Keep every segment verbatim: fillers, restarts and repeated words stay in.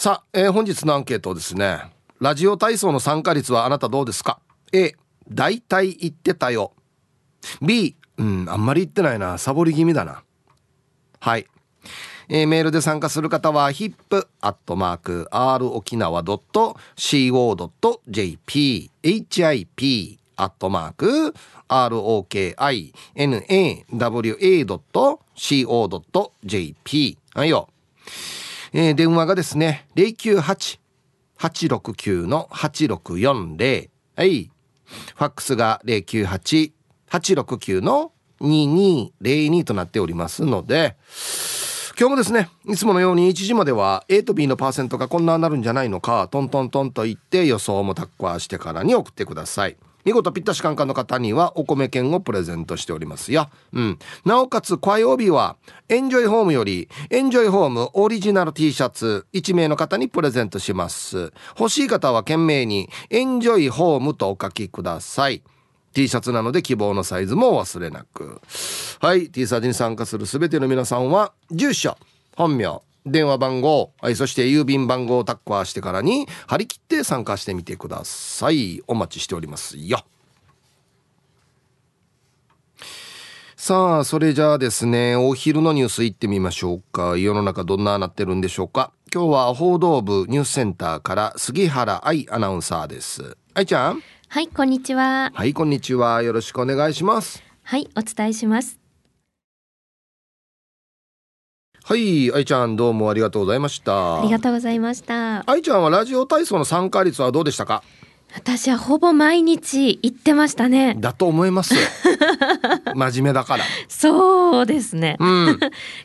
さあ、えー、本日のアンケートですね。ラジオ体操の参加率はあなたどうですか？ A、 大体言ってたよ。 B、 うんあんまり言ってないな、サボり気味だな。はい、えー、メールで参加する方は hip アットマーク アール オキナワ ドット シーオー ドット ジェイピー hip アットマーク アール オーケーアイ エヌ エー ダブリュー エー ドット シーオー ドット ジェイピー はいよ、えー、電話がですね ゼロきゅうはち はちろくきゅう はちろくよんぜろ はい。ファックスが ゼロきゅうはち はちろくきゅう ににぜろに となっておりますので、今日もですねいつものようにいちじまでは A と B のパーセントがこんななるんじゃないのかトントントンと言って予想もタッカーしてからに送ってください。見事ぴったしカンカンの方にはお米券をプレゼントしておりますよ、うん、なおかつ火曜日はエンジョイホームよりエンジョイホームオリジナル T シャツいち名の方にプレゼントします。欲しい方は懸命にエンジョイホームとお書きください。T シャツなので希望のサイズも忘れなく。はい、T サージに参加するすべての皆さんは住所、本名、電話番号、はい、そして郵便番号をタッカーしてからに張り切って参加してみてください。お待ちしておりますよ。さあ、それじゃあですね、お昼のニュースいってみましょうか。世の中どんななってるんでしょうか。今日は報道部ニュースセンターから杉原愛アナウンサーです。愛ちゃん。はい、こんにちは。はい、こんにちは。よろしくお願いします。はい、お伝えします。はい、愛ちゃんどうもありがとうございました。ありがとうございました。愛ちゃんはラジオ体操の参加率はどうでしたか？私はほぼ毎日行ってましたね。だと思います。真面目だから。そうですね。うん、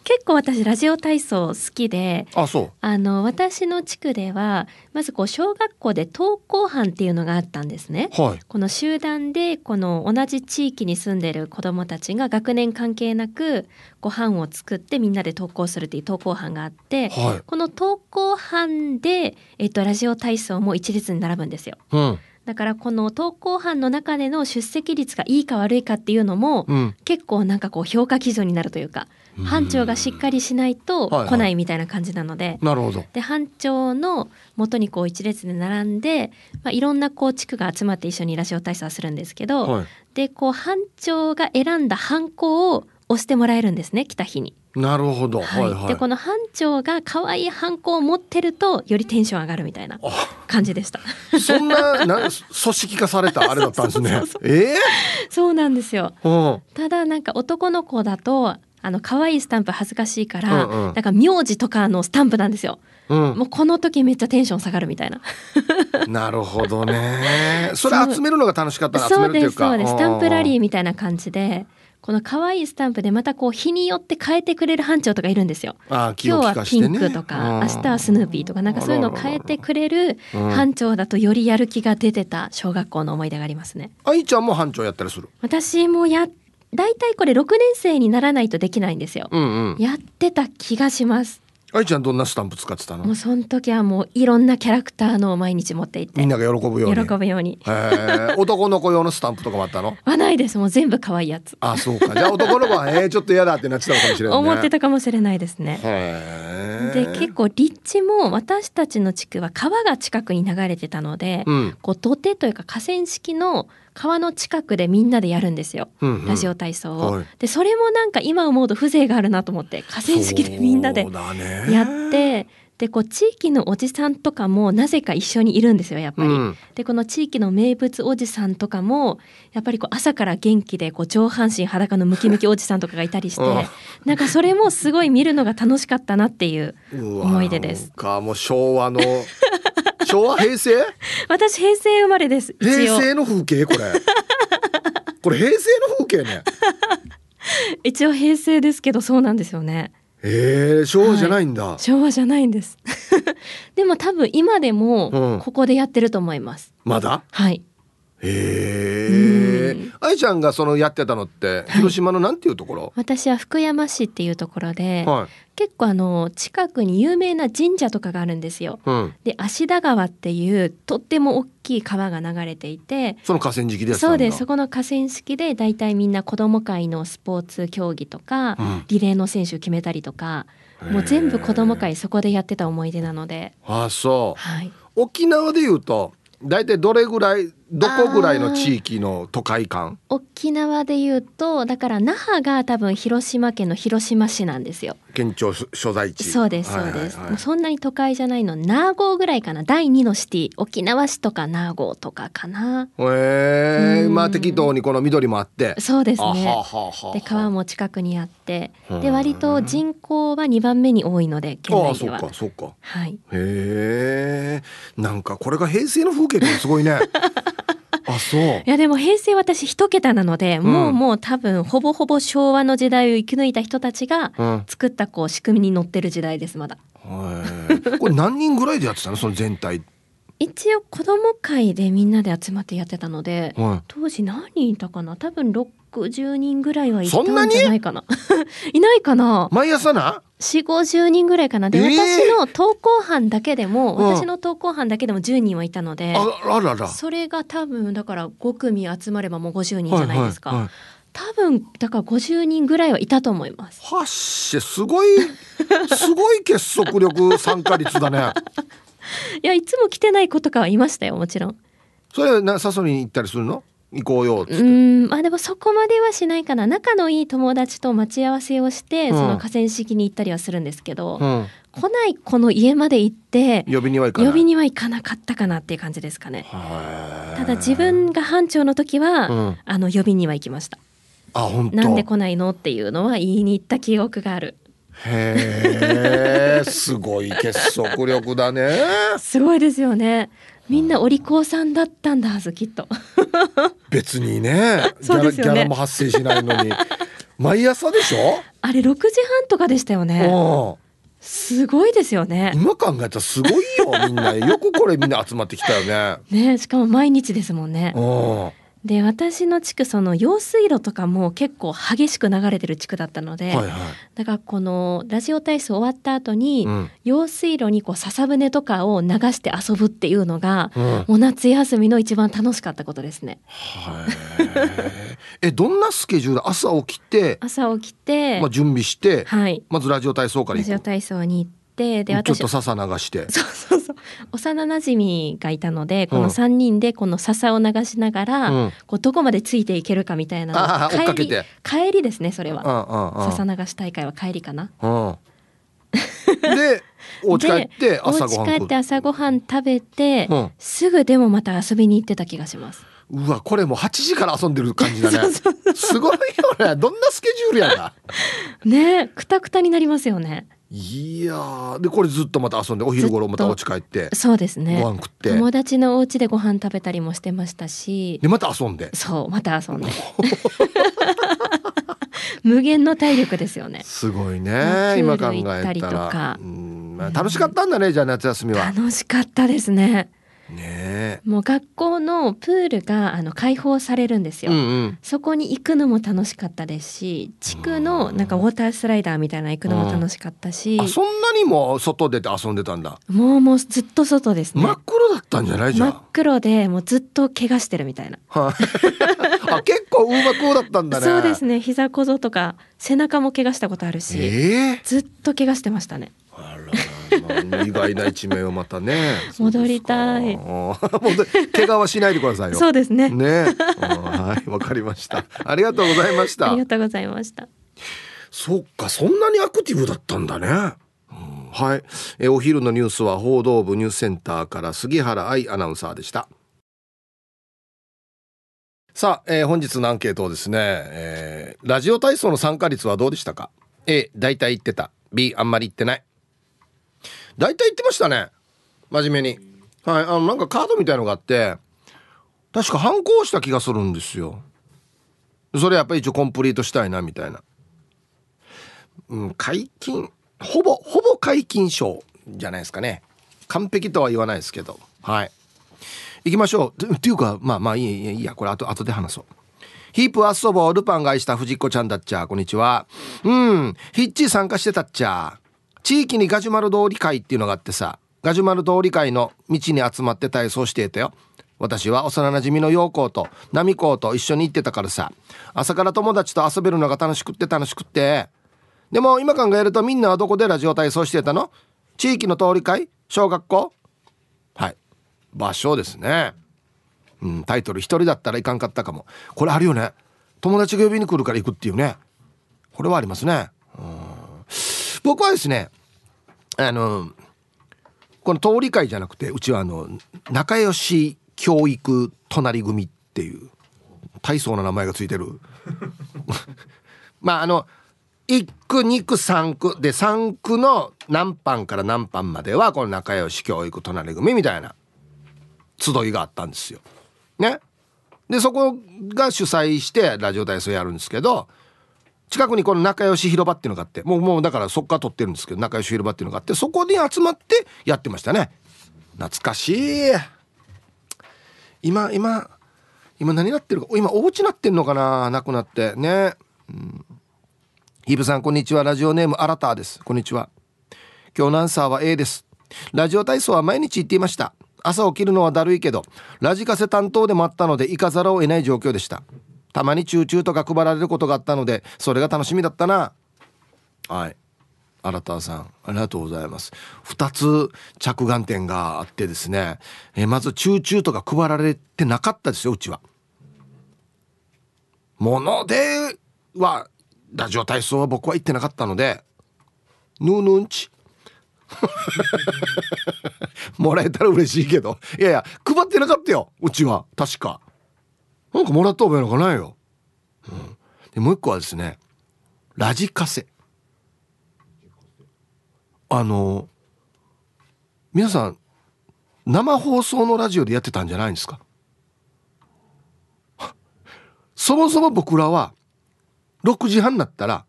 結構私ラジオ体操好きで、あ、そう。あの私の地区ではまずこう小学校で登校班っていうのがあったんですね。はい、この集団でこの同じ地域に住んでる子どもたちが学年関係なくこう班を作ってみんなで登校するっていう登校班があって、はい、この登校班で、えっと、ラジオ体操も一列に並ぶんですよ。うん、だからこの登校班の中での出席率がいいか悪いかっていうのも、うん、結構なんかこう評価基準になるというか、うん、班長がしっかりしないと来ないみたいな感じなので、はいはい、なるほど。で班長の元にこう一列で並んで、まあ、いろんなこう地区が集まって一緒にラジオ体操するんですけど、はい、でこう班長が選んだハンコを押してもらえるんですね、来た日に。なるほど、はいはい、でこの班長が可愛いハンコを持ってるとよりテンション上がるみたいな感じでした。そん な, な組織化されたあれだったんですね。そうそうそうそう、えー、そうなんですよ。ただなんか男の子だとあの可愛いスタンプ恥ずかしいから、うんうん、なんか名字とかのスタンプなんですよ、うん、もうこの時めっちゃテンション下がるみたいな。なるほどね。それ集めるのが楽しかったら集めるというか、そうですそうです、スタンプラリーみたいな感じでこの可愛いスタンプでまたこう日によって変えてくれる班長とかいるんですよ。あ、気を利かしてね、今日はピンクとか明日はスヌーピーとかなんかそういうのを変えてくれる班長だとよりやる気が出てた小学校の思い出がありますね。愛ちゃんも班長やったりする？私もやだいたいこれろくねん生にならないとできないんですよ、うんうん、やってた気がします。愛ちゃんどんなスタンプ使ってたの？もうその時はもういろんなキャラクターのを毎日持っていてみんなが喜ぶように喜ぶように、えー、男の子用のスタンプとかもあったの？はないです。もう全部可愛いやつ。あ、そうか。じゃあ男の子は、えー、ちょっと嫌だってなってたのかもしれない、ね、思ってたかもしれないですね。へー。で結構立地も私たちの地区は川が近くに流れてたので、うん、こう土手というか河川敷の川の近くでみんなでやるんですよ、うんうん、ラジオ体操を、はい、でそれもなんか今思うと風情があるなと思って河川敷でみんなでやって、でこう地域のおじさんとかもなぜか一緒にいるんですよやっぱり、うん、でこの地域の名物おじさんとかもやっぱりこう朝から元気でこう上半身裸のムキムキおじさんとかがいたりしてなんかそれもすごい見るのが楽しかったなっていう思い出です。うわ、なんかもう昭和の昭和平成？私平成生まれです。一応平成の風景これこれ平成の風景ね。一応平成ですけどそうなんですよね。えー、昭和じゃないんだ、はい、昭和じゃないんですでも多分今でもここでやってると思います、うん、まだ？はい、えー、愛ちゃんがそのやってたのって広島のなんていうところ？はい、私は福山市っていうところで、はい、結構あの近くに有名な神社とかがあるんですよ、うん、で芦田川っていうとっても大きい川が流れていてその河川敷でやってたんだ。そうです。そこの河川敷でだいたいみんな子ども会のスポーツ競技とか、うん、リレーの選手決めたりとかもう全部子ども会そこでやってた思い出なので。あ、そう、はい、沖縄でいうと大体どれぐらい、どこぐらいの地域の都会感？沖縄でいうとだから那覇が多分広島県の広島市なんですよ。県庁所在地。そうですそうです、はいはいはい、もうそんなに都会じゃないの。ナーゴーぐらいかな。だいにのシティ、沖縄市とかナーゴーとかかな。へえー、まあ適当にこの緑もあって。そうですね。はははは。で川も近くにあって、で割と人口はにばんめに多いので県内では。ああ、そうかそうか、はい、へえ。なんかこれが平成の風景ってすごいねあ、そう。いやでも平成私一桁なので、うん、もうもう多分ほぼほぼ昭和の時代を生き抜いた人たちが作ったこう仕組みに乗ってる時代です。まだ、うん、これ何人ぐらいでやってたの、その全体一応子ども会でみんなで集まってやってたので、うん、当時何人いたかな、多分ろくじゅうにんぐらいはいたんじゃないかな。いないかな。毎朝なよんじゅうごじゅうにんぐらいかな。で、えー、私の投稿班だけでも、うん、私の投稿班だけでもじゅうにんはいたので、あらら、それが多分だからご組集まればもうごじゅうにんじゃないですか、はいはいはい、多分だからごじゅうにんぐらいはいたと思います。はっし、すごいすごい結束力参加率だねいやいつも来てない子とかはいましたよ、もちろん。それはな、誘いに行ったりするの？行こうよっつって。うーん、まあでもそこまではしないかな。仲のいい友達と待ち合わせをして、うん、その河川敷に行ったりはするんですけど、うん、来ない子の家まで行って呼びには行かない、呼びには行かなかったかなっていう感じですかね。ただ自分が班長の時は、うん、あの呼びには行きました。あ、本当。なんで来ないのっていうのは言いに行った記憶がある。へー、すごい結束力だねすごいですよね。みんなお利口さんだったんだはず、きっと別にね、ギャラ、ギャラも発生しないのに毎朝でしょあれろくじはんとかでしたよね。うん、すごいですよね。今考えたらすごいよ、みんなよくこれみんな集まってきたよねね、しかも毎日ですもんね。うん、で私の地区、その用水路とかも結構激しく流れてる地区だったので、はいはい、だからこのラジオ体操終わった後に、うん、用水路にこう笹舟とかを流して遊ぶっていうのが、うん、お夏休みの一番楽しかったことですね。はいえ、どんなスケジュール？朝起きて朝起きて、まあ、準備して、はい、まずラジオ体操から行く。ラジオ体操に行ってでで私ちょっと笹流してそうそうそう、幼なじみがいたのでこのさんにんでこの笹を流しながら、うん、こうどこまでついていけるかみたいなのを帰り、追っかけて帰りですね。それはああああ笹流し大会は帰りかな。ああでお家帰って朝ごはん、お家帰って朝ごはん食べて、うん、すぐでもまた遊びに行ってた気がします。うわ、これもうはちじから遊んでる感じだねそうそうそう、すごいよね。どんなスケジュールやなねえ、くたくたになりますよね。いや、でこれずっとまた遊んでお昼頃またお家帰って、そうですね、ご飯食って友達のお家でご飯食べたりもしてましたし、でまた遊んで、そうまた遊んで無限の体力ですよね。すごいね、今考えたら。プール行ったりとか、うん、まあ、楽しかったんだね、うん、じゃあ夏休みは。楽しかったですね。ね、もう学校のプールがあの開放されるんですよ、うんうん、そこに行くのも楽しかったですし、地区のなんかウォータースライダーみたいなの行くのも楽しかったし、うん、あ、そんなにも外出て遊んでたんだ。もうもうずっと外ですね。真っ黒だったんじゃないじゃん。真っ黒でもうずっと怪我してるみたいなあ、結構うまくだったんだねそうですね、膝小僧とか背中も怪我したことあるし、えー、ずっと怪我してましたね。あらまあ、意外な一面をまたね戻りたい怪我はしないでくださいよ。そうですね、ねはい、わかりました。ありがとうございましたありがとうございました。そっか、そんなにアクティブだったんだね、うん、はい。え、お昼のニュースは報道部ニュースセンターから杉原愛アナウンサーでした。さあ、えー、本日のアンケートをですね、えー、ラジオ体操の参加率はどうでしたか？ A、 大体言ってた。 B、 あんまり言ってない。大体言ってましたね、真面目に。はい、あのなんかカードみたいのがあって、確か反抗した気がするんですよ。それやっぱり一応コンプリートしたいなみたいな、うん、解禁、ほぼほぼ解禁賞じゃないですかね。完璧とは言わないですけど、はい、行きましょう。っていうか、まあまあいいやいいや、これあと後で話そう。ヒープ遊ぼう、ルパンが愛した藤子ちゃんだっちゃ、こんにちは。うん、ヒッチー参加してたっちゃ。地域にガジュマル通り会っていうのがあってさ、ガジュマル通り会の道に集まって体操していたよ。私は幼なじみの陽子と波子と一緒に行ってたからさ、朝から友達と遊べるのが楽しくって楽しくって、でも今考えると、みんなはどこでラジオ体操してたの？地域の通り会？小学校？はい、場所ですね。うん、タイトル、一人だったらいかんかったかも。これあるよね、友達が呼びに来るから行くっていうね。これはありますね。うん、僕はですね、あのこの通り会じゃなくて、うちはあの仲良し教育隣組っていう大層な名前がついてるまああのいっくにくさんくで、さんくの何班から何班まではこの仲良し教育隣組みたいな集いがあったんですよね。でそこが主催してラジオ体操やるんですけど、近くにこの仲良し広場っていうのがあって、もうもうだからそっから撮ってるんですけど、仲良し広場っていうのがあって、そこに集まってやってましたね。懐かしい。今今今何なってるか、今お家なってんのかな、なくなってね。うん、ヒブさんこんにちは。ラジオネームアラターです。こんにちは。今日のアンサーは A です。ラジオ体操は毎日行っていました。朝起きるのはだるいけど、ラジカセ担当でもあったので行かざるを得ない状況でした。たまにチューチューとか配られることがあったので、それが楽しみだったな。はい、アラターさんありがとうございます。ふたつ着眼点があってですね、えまずチューチューとか配られてなかったですよ、うちは。ものではラジオ体操は僕は行ってなかったので、ヌーヌンチもらえたら嬉しいけど、いやいや配ってなかったよ、うちは。確かなんかもらった覚えなんかないよ。うん、でもう一個はですね、ラジカセ、あの皆さん生放送のラジオでやってたんじゃないんですか？そもそも僕らはろくじはんになったら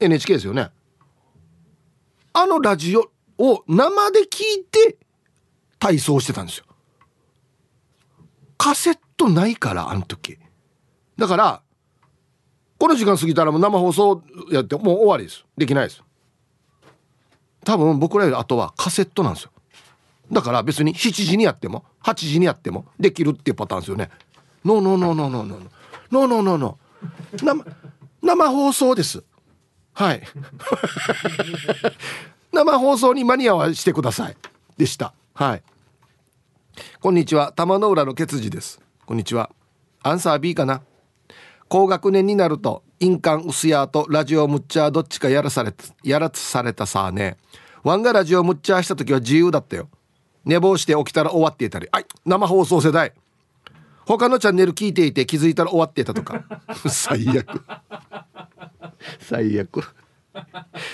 エヌエイチケー ですよね。あのラジオを生で聞いて体操してたんですよ。カセットないから、あの時だから、この時間過ぎたらもう生放送やってもう終わりです、できないです。多分僕らより後はカセットなんですよ。だから別にしちじにやってもはちじにやってもできるっていうパターンですよね。ノーノーノーノーノーノーノーノーノーノー生、生放送です、はい生放送に間に合わしてくださいでした。はい、こんにちは、玉の浦のケツジです。こんにちは。アンサー B かな。高学年になると印鑑薄やとラジオムッチャーどっちかやらされたやらされたさあね。ワンがラジオムッチャーした時は自由だったよ。寝坊して起きたら終わっていたり、はい、生放送世代。他のチャンネル聞いていて気づいたら終わっていたとか最悪最悪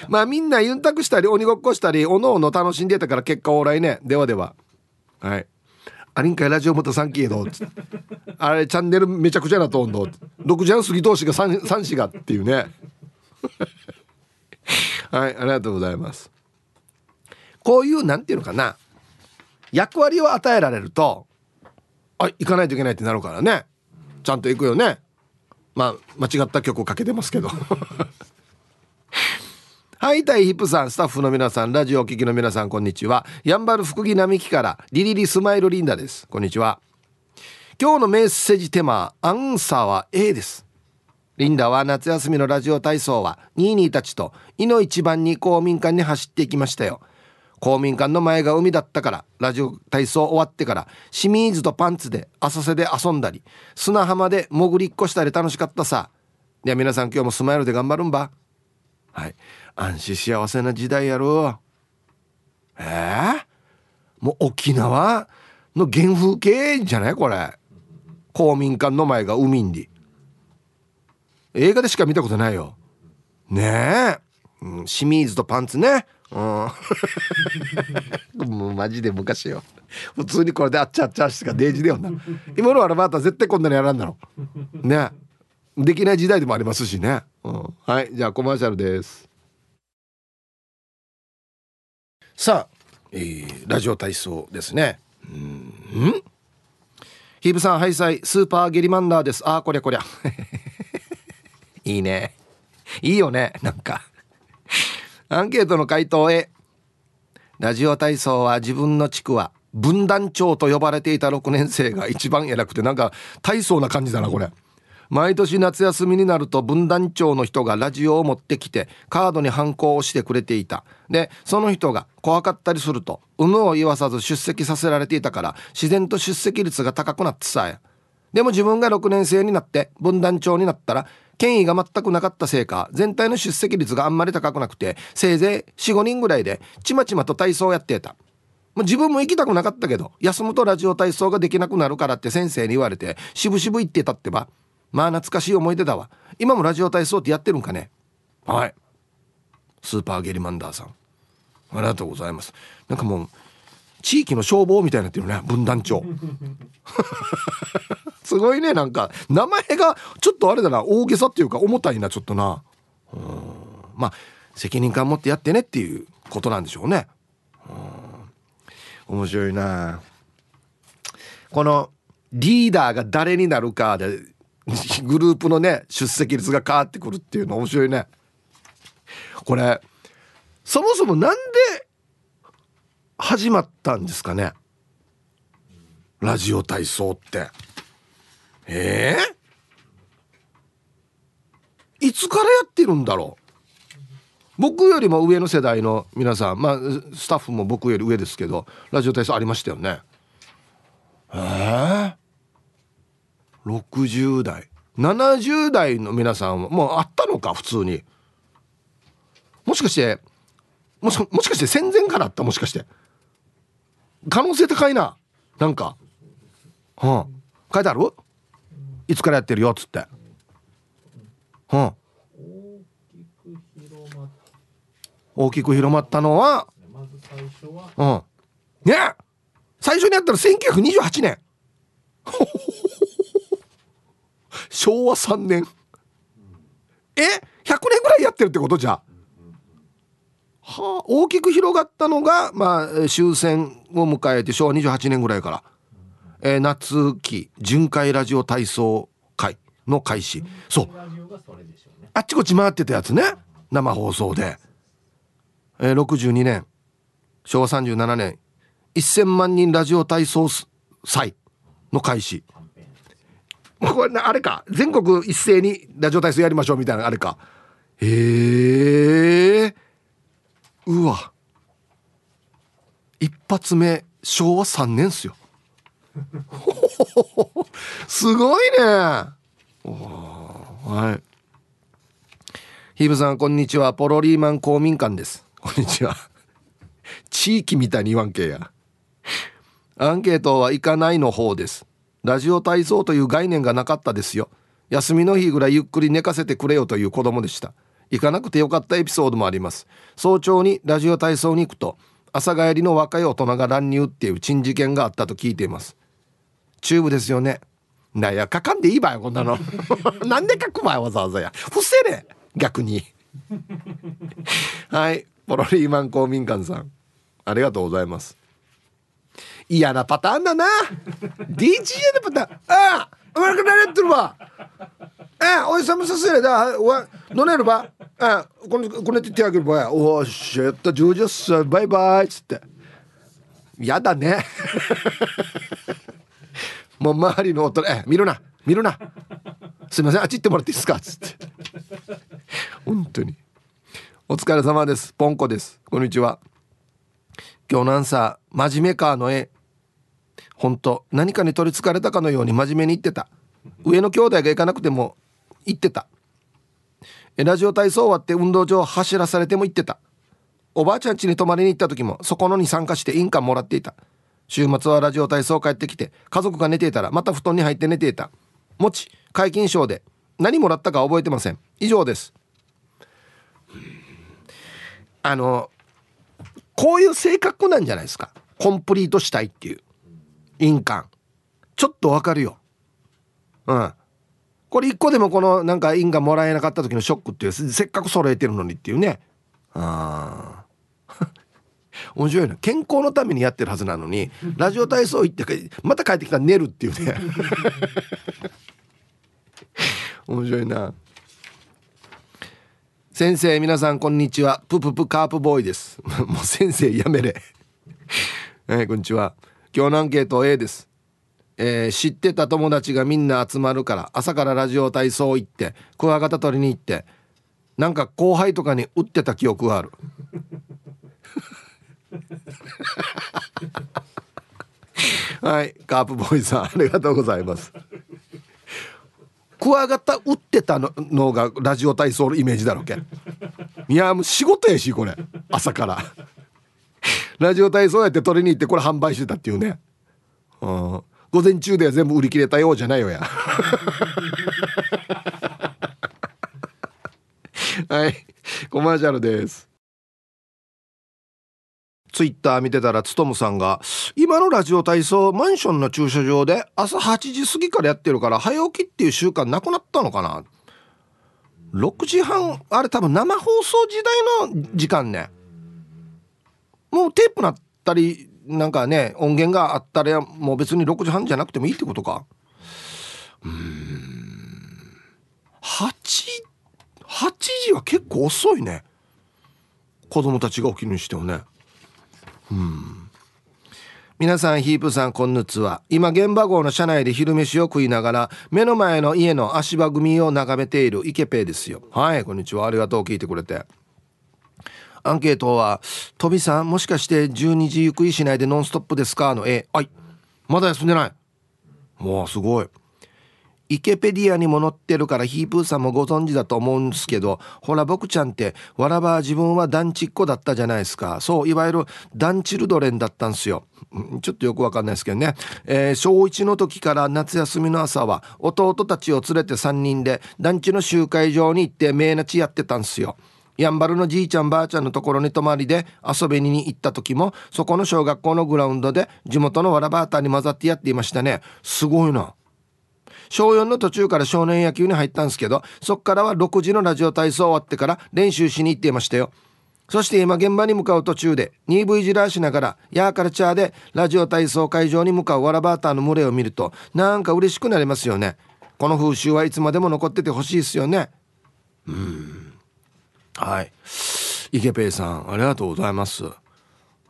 まあみんなゆんたくしたり鬼ごっこしたりおのおの楽しんでたから結果オーライね。ではでは。はい、ありんかいラジオ元さんきえどあれチャンネルめちゃくちゃなとんどろくじはん過ぎ同士が 3, 3子がっていうねはい、ありがとうございます。こういうなんていうのかな、役割を与えられると、あ、行かないといけないってなるからね、ちゃんと行くよね。まあ間違った曲をかけてますけどはい、タイヒップさん、スタッフの皆さん、ラジオお聞きの皆さん、こんにちは。やんばる福木並木からリリリスマイルリンダです。こんにちは。今日のメッセージテーマ、アンサーは A です。リンダは夏休みのラジオ体操はニーニーたちといの一番に公民館に走っていきましたよ。公民館の前が海だったから、ラジオ体操終わってから清水とパンツで浅瀬で遊んだり砂浜で潜りっこしたり楽しかったさ。では皆さん、今日もスマイルで頑張るんば。はい、安心幸せな時代やろう。えー、もう沖縄の原風景じゃないこれ。公民館の前が海に、映画でしか見たことないよねえ、うん、清水とパンツね、うん、もうマジで昔よ。普通にこれであっちゃあっちゃあしかデージだよな。今のあればあったら絶対こんなのやらんだろうねえ、できない時代でもありますしね、うん、はい、じゃあコマーシャルです。さあ、えー、ラジオ体操ですね。うん、ヒブさん、ハイサイ、スーパーゲリマンダーです。あーこりゃこりゃいいね、いいよね、なんかアンケートの回答へ。ラジオ体操は自分の地区は分団長と呼ばれていたろくねん生が一番偉くて、なんか大層な感じだなこれ。毎年夏休みになると分団長の人がラジオを持ってきてカードにハンコをしてくれていた。でその人が怖かったりすると有無を言わさず出席させられていたから自然と出席率が高くなってさ。でも自分がろくねん生になって分団長になったら権威が全くなかったせいか全体の出席率があんまり高くなくて、せいぜい よん,ご 人ぐらいでちまちまと体操をやってた。もう自分も行きたくなかったけど休むとラジオ体操ができなくなるからって先生に言われて渋々行ってたってば。まあ懐かしい思い出だわ。今もラジオ体操ってやってるんかね。はい、スーパーゲリマンダーさんありがとうございます。なんかもう地域の消防みたいになってるね、分団長すごいね。なんか名前がちょっとあれだな、大げさっていうか重たいな、ちょっとな。うん、まあ責任感持ってやってねっていうことなんでしょうね。うん、面白いな。このリーダーが誰になるかでグループのね出席率が変わってくるっていうの面白いね。これそもそもなんで始まったんですかね、ラジオ体操って。えー、いつからやってるんだろう。僕よりも上の世代の皆さん、まあスタッフも僕より上ですけどラジオ体操ありましたよね。えー、ろくじゅう代ななじゅう代の皆さんはもうあったのか、普通に。もしかしてもし、もしかして戦前からあった、もしかして可能性高いな。なんか、うん、書いてある？いつからやってるよっつって、うん、大きく広まったのは、まず最初は、うん、ね、最初にやったのせんきゅうひゃくにじゅうはちねんしょうわさんねん。え、ひゃくねんぐらいやってるってことじゃ。はあ、大きく広がったのが、まあ、終戦を迎えてしょうにじゅうはちねんぐらいから、えー、夏季巡回ラジオ体操会の開始。そう、あっちこっち回ってたやつね、生放送で、えー、ろくじゅうにねんしょうわさんじゅうななねんせんまんにんラジオ体操祭の開始。これあれか、全国一斉にラジオ体操やりましょうみたいなあれか。へー、うわ、一発目しょうわさんねんっすよすごいね。お、はい、ヒブさんこんにちは、ポロリーマン公民館です。こんにちは地域みたいに言わんけや。アンケートはいかないの方です。ラジオ体操という概念がなかったですよ。休みの日ぐらいゆっくり寝かせてくれよという子供でした。行かなくてよかったエピソードもあります。早朝にラジオ体操に行くと朝帰りの若い大人が乱入っていう珍事件があったと聞いています。チューブですよね。なんや、書かんでいいばよこんなのなんで書くばよわざわざや、伏せれ逆にはい、ポロリーマン公民館さんありがとうございます。嫌なパターンだなディージェー のパターン。ああ、悪くなれってるわ。ああ、おいさまさせれだ。どねるば。ああ、このこの手手あげるば。おお、しゃったジョージャスバイバイっつって。やだね。もう周りの音、え、見るな見るな。すいません、あっち行ってもらっていいですかっつって。本当に。お疲れ様です。ポンコです。こんにちは。今日のアンサー、真面目かの絵。本当何かに取りつかれたかのように真面目に言ってた。上の兄弟が行かなくても行ってた。ラジオ体操終わって運動場走らされても行ってた。おばあちゃん家に泊まりに行った時もそこのに参加して印鑑もらっていた。週末はラジオ体操帰ってきて家族が寝ていたらまた布団に入って寝ていた。もち解禁賞で何もらったか覚えてません。以上です。あのこういう性格なんじゃないですか、コンプリートしたいっていう。印鑑ちょっとわかるよ。うん、これいっこでもこのなんか印鑑もらえなかった時のショックっていう、せっかく揃えてるのにっていうね。あ面白いな。健康のためにやってるはずなのにラジオ体操行ってまた帰ってきたら寝るっていうね面白いな。先生皆さんこんにちは、プププカープボーイですもう先生やめれ、えー、こんにちは。今日のアンケート A です。えー、知ってた友達がみんな集まるから朝からラジオ体操行ってクワガタ取りに行って、なんか後輩とかに打ってた記憶があるはい、カープボーイさんありがとうございます。クワガタ打ってた の, のがラジオ体操のイメージだろうけ。いやもう仕事やしこれ朝からラジオ体操やって取りに行ってこれ販売してたっていうね。うん、午前中では全部売り切れたようじゃないよやはい、コマーシャルです。ツイッター見てたらつとむさんが、今のラジオ体操マンションの駐車場で朝はちじ過ぎからやってるから早起きっていう習慣なくなったのかな。ろくじはん、あれ多分生放送時代の時間ね。もうテープなったりなんかね、音源があったらもう別にろくじはんじゃなくてもいいってことか。うーん、 8, はちじは結構遅いね、子供たちが起きるにしてもね。うん、皆さんヒープさんこんにちは。今現場号の車内で昼飯を食いながら目の前の家の足場組を眺めているイケペイですよ。はい、こんにちは、ありがとう、聞いてくれて。アンケートは、とびさんもしかしてじゅうにじゆくいしないでノンストップですかの A。 はい、まだ休んでない。もうすごいイケペディアにも載ってるからヒープーさんもご存知だと思うんですけど、ほら僕ちゃんってわらば自分は団地っ子だったじゃないですか。そう、いわゆる団チルドレンだったんですよ。ちょっとよくわかんないですけどね、えー、小いちの時から夏休みの朝は弟たちを連れてさんにんで団地の集会場に行ってメーナチやってたんですよ。やんばるのじいちゃんばあちゃんのところに泊まりで遊びに行った時もそこの小学校のグラウンドで地元のわらばあたに混ざってやっていましたね。すごいな。小よんの途中から少年野球に入ったんですけど、そっからはろくじのラジオ体操終わってから練習しに行っていましたよ。そして今現場に向かう途中で ニーブイ ジラーしながらヤーカルチャーでラジオ体操会場に向かうわらばあたの群れを見るとなんか嬉しくなりますよね。この風習はいつまでも残っててほしいですよね。うーん、はい、イケペイさんありがとうございます。う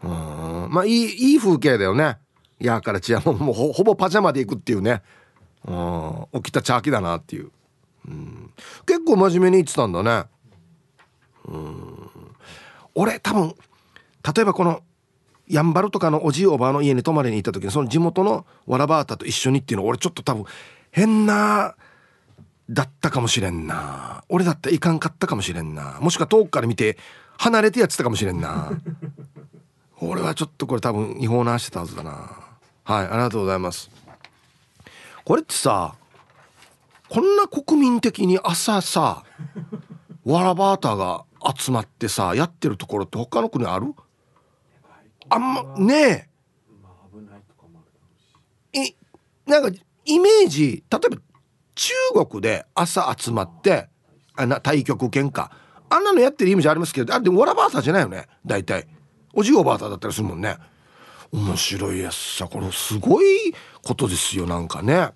ーん、まあいい、いい風景だよね。ヤーカルチャーももう ほ, ほぼパジャマで行くっていうね。あ、起きたチャーキだなっていう、うん、結構真面目に言ってたんだね。うん、俺多分例えばこのやんばるとかのおじいおばあの家に泊まりに行った時にその地元のわらばあたと一緒にっていうの俺ちょっと多分変なだったかもしれんな。俺だったらいかんかったかもしれんな。もしくは遠くから見て離れてやってたかもしれんな俺はちょっとこれ多分違法なしてたはずだな。はい、ありがとうございます。これってさ、こんな国民的に朝さわらばあたが集まってさやってるところって他の国ある？あんまねえ。いなんかイメージ、例えば中国で朝集まってあな対局喧嘩あんなのやってるイメージありますけど、あでもわらばあたじゃないよね。大体おじいおばあただったりするもんね。面白いやつさ、これすごいことですよ、なんかね。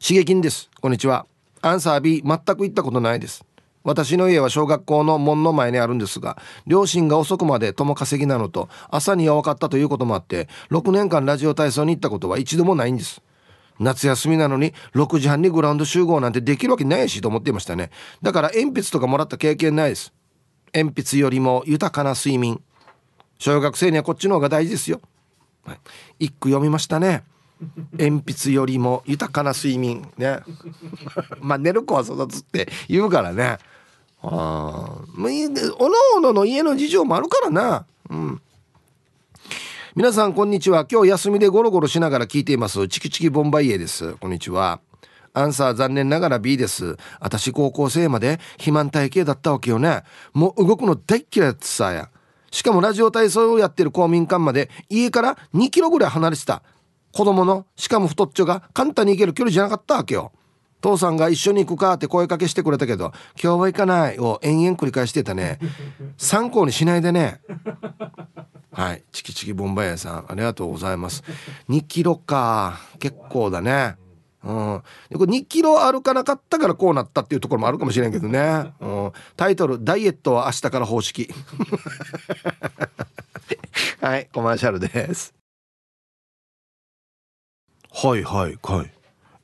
刺激んです、こんにちは。アンサー B、 全く行ったことないです。私の家は小学校の門の前にあるんですが、両親が遅くまで共稼ぎなのと朝に弱かったということもあってろくねんかんラジオ体操に行ったことは一度もないんです。夏休みなのにろくじはんにグラウンド集合なんてできるわけないしと思っていましたね。だから鉛筆とかもらった経験ないです。鉛筆よりも豊かな睡眠、小学生にはこっちの方が大事ですよ。はい、一句読みましたね。鉛筆よりも豊かな睡眠ねまあ寝る子は育つって言うからね。ああ、おのおのの家の事情もあるからな。うん、皆さんこんにちは。今日休みでゴロゴロしながら聞いていますチキチキボンバイエです。こんにちは。アンサー残念ながら B です。私高校生まで肥満体型だったわけよね。もう動くの大嫌いだってさや。しかもラジオ体操をやってる公民館まで家からにキロぐらい離れてた。子供のしかも太っちょが簡単に行ける距離じゃなかったわけよ。父さんが一緒に行くかって声かけしてくれたけど、今日は行かないを延々繰り返してたね参考にしないでねはい、チキチキボンバイエさんありがとうございます。にキロか、結構だね。うん、にキロ歩かなかったからこうなったっていうところもあるかもしれんけどね。うん、タイトルダイエットは明日から方式はい、コマーシャルです。はいはいはい。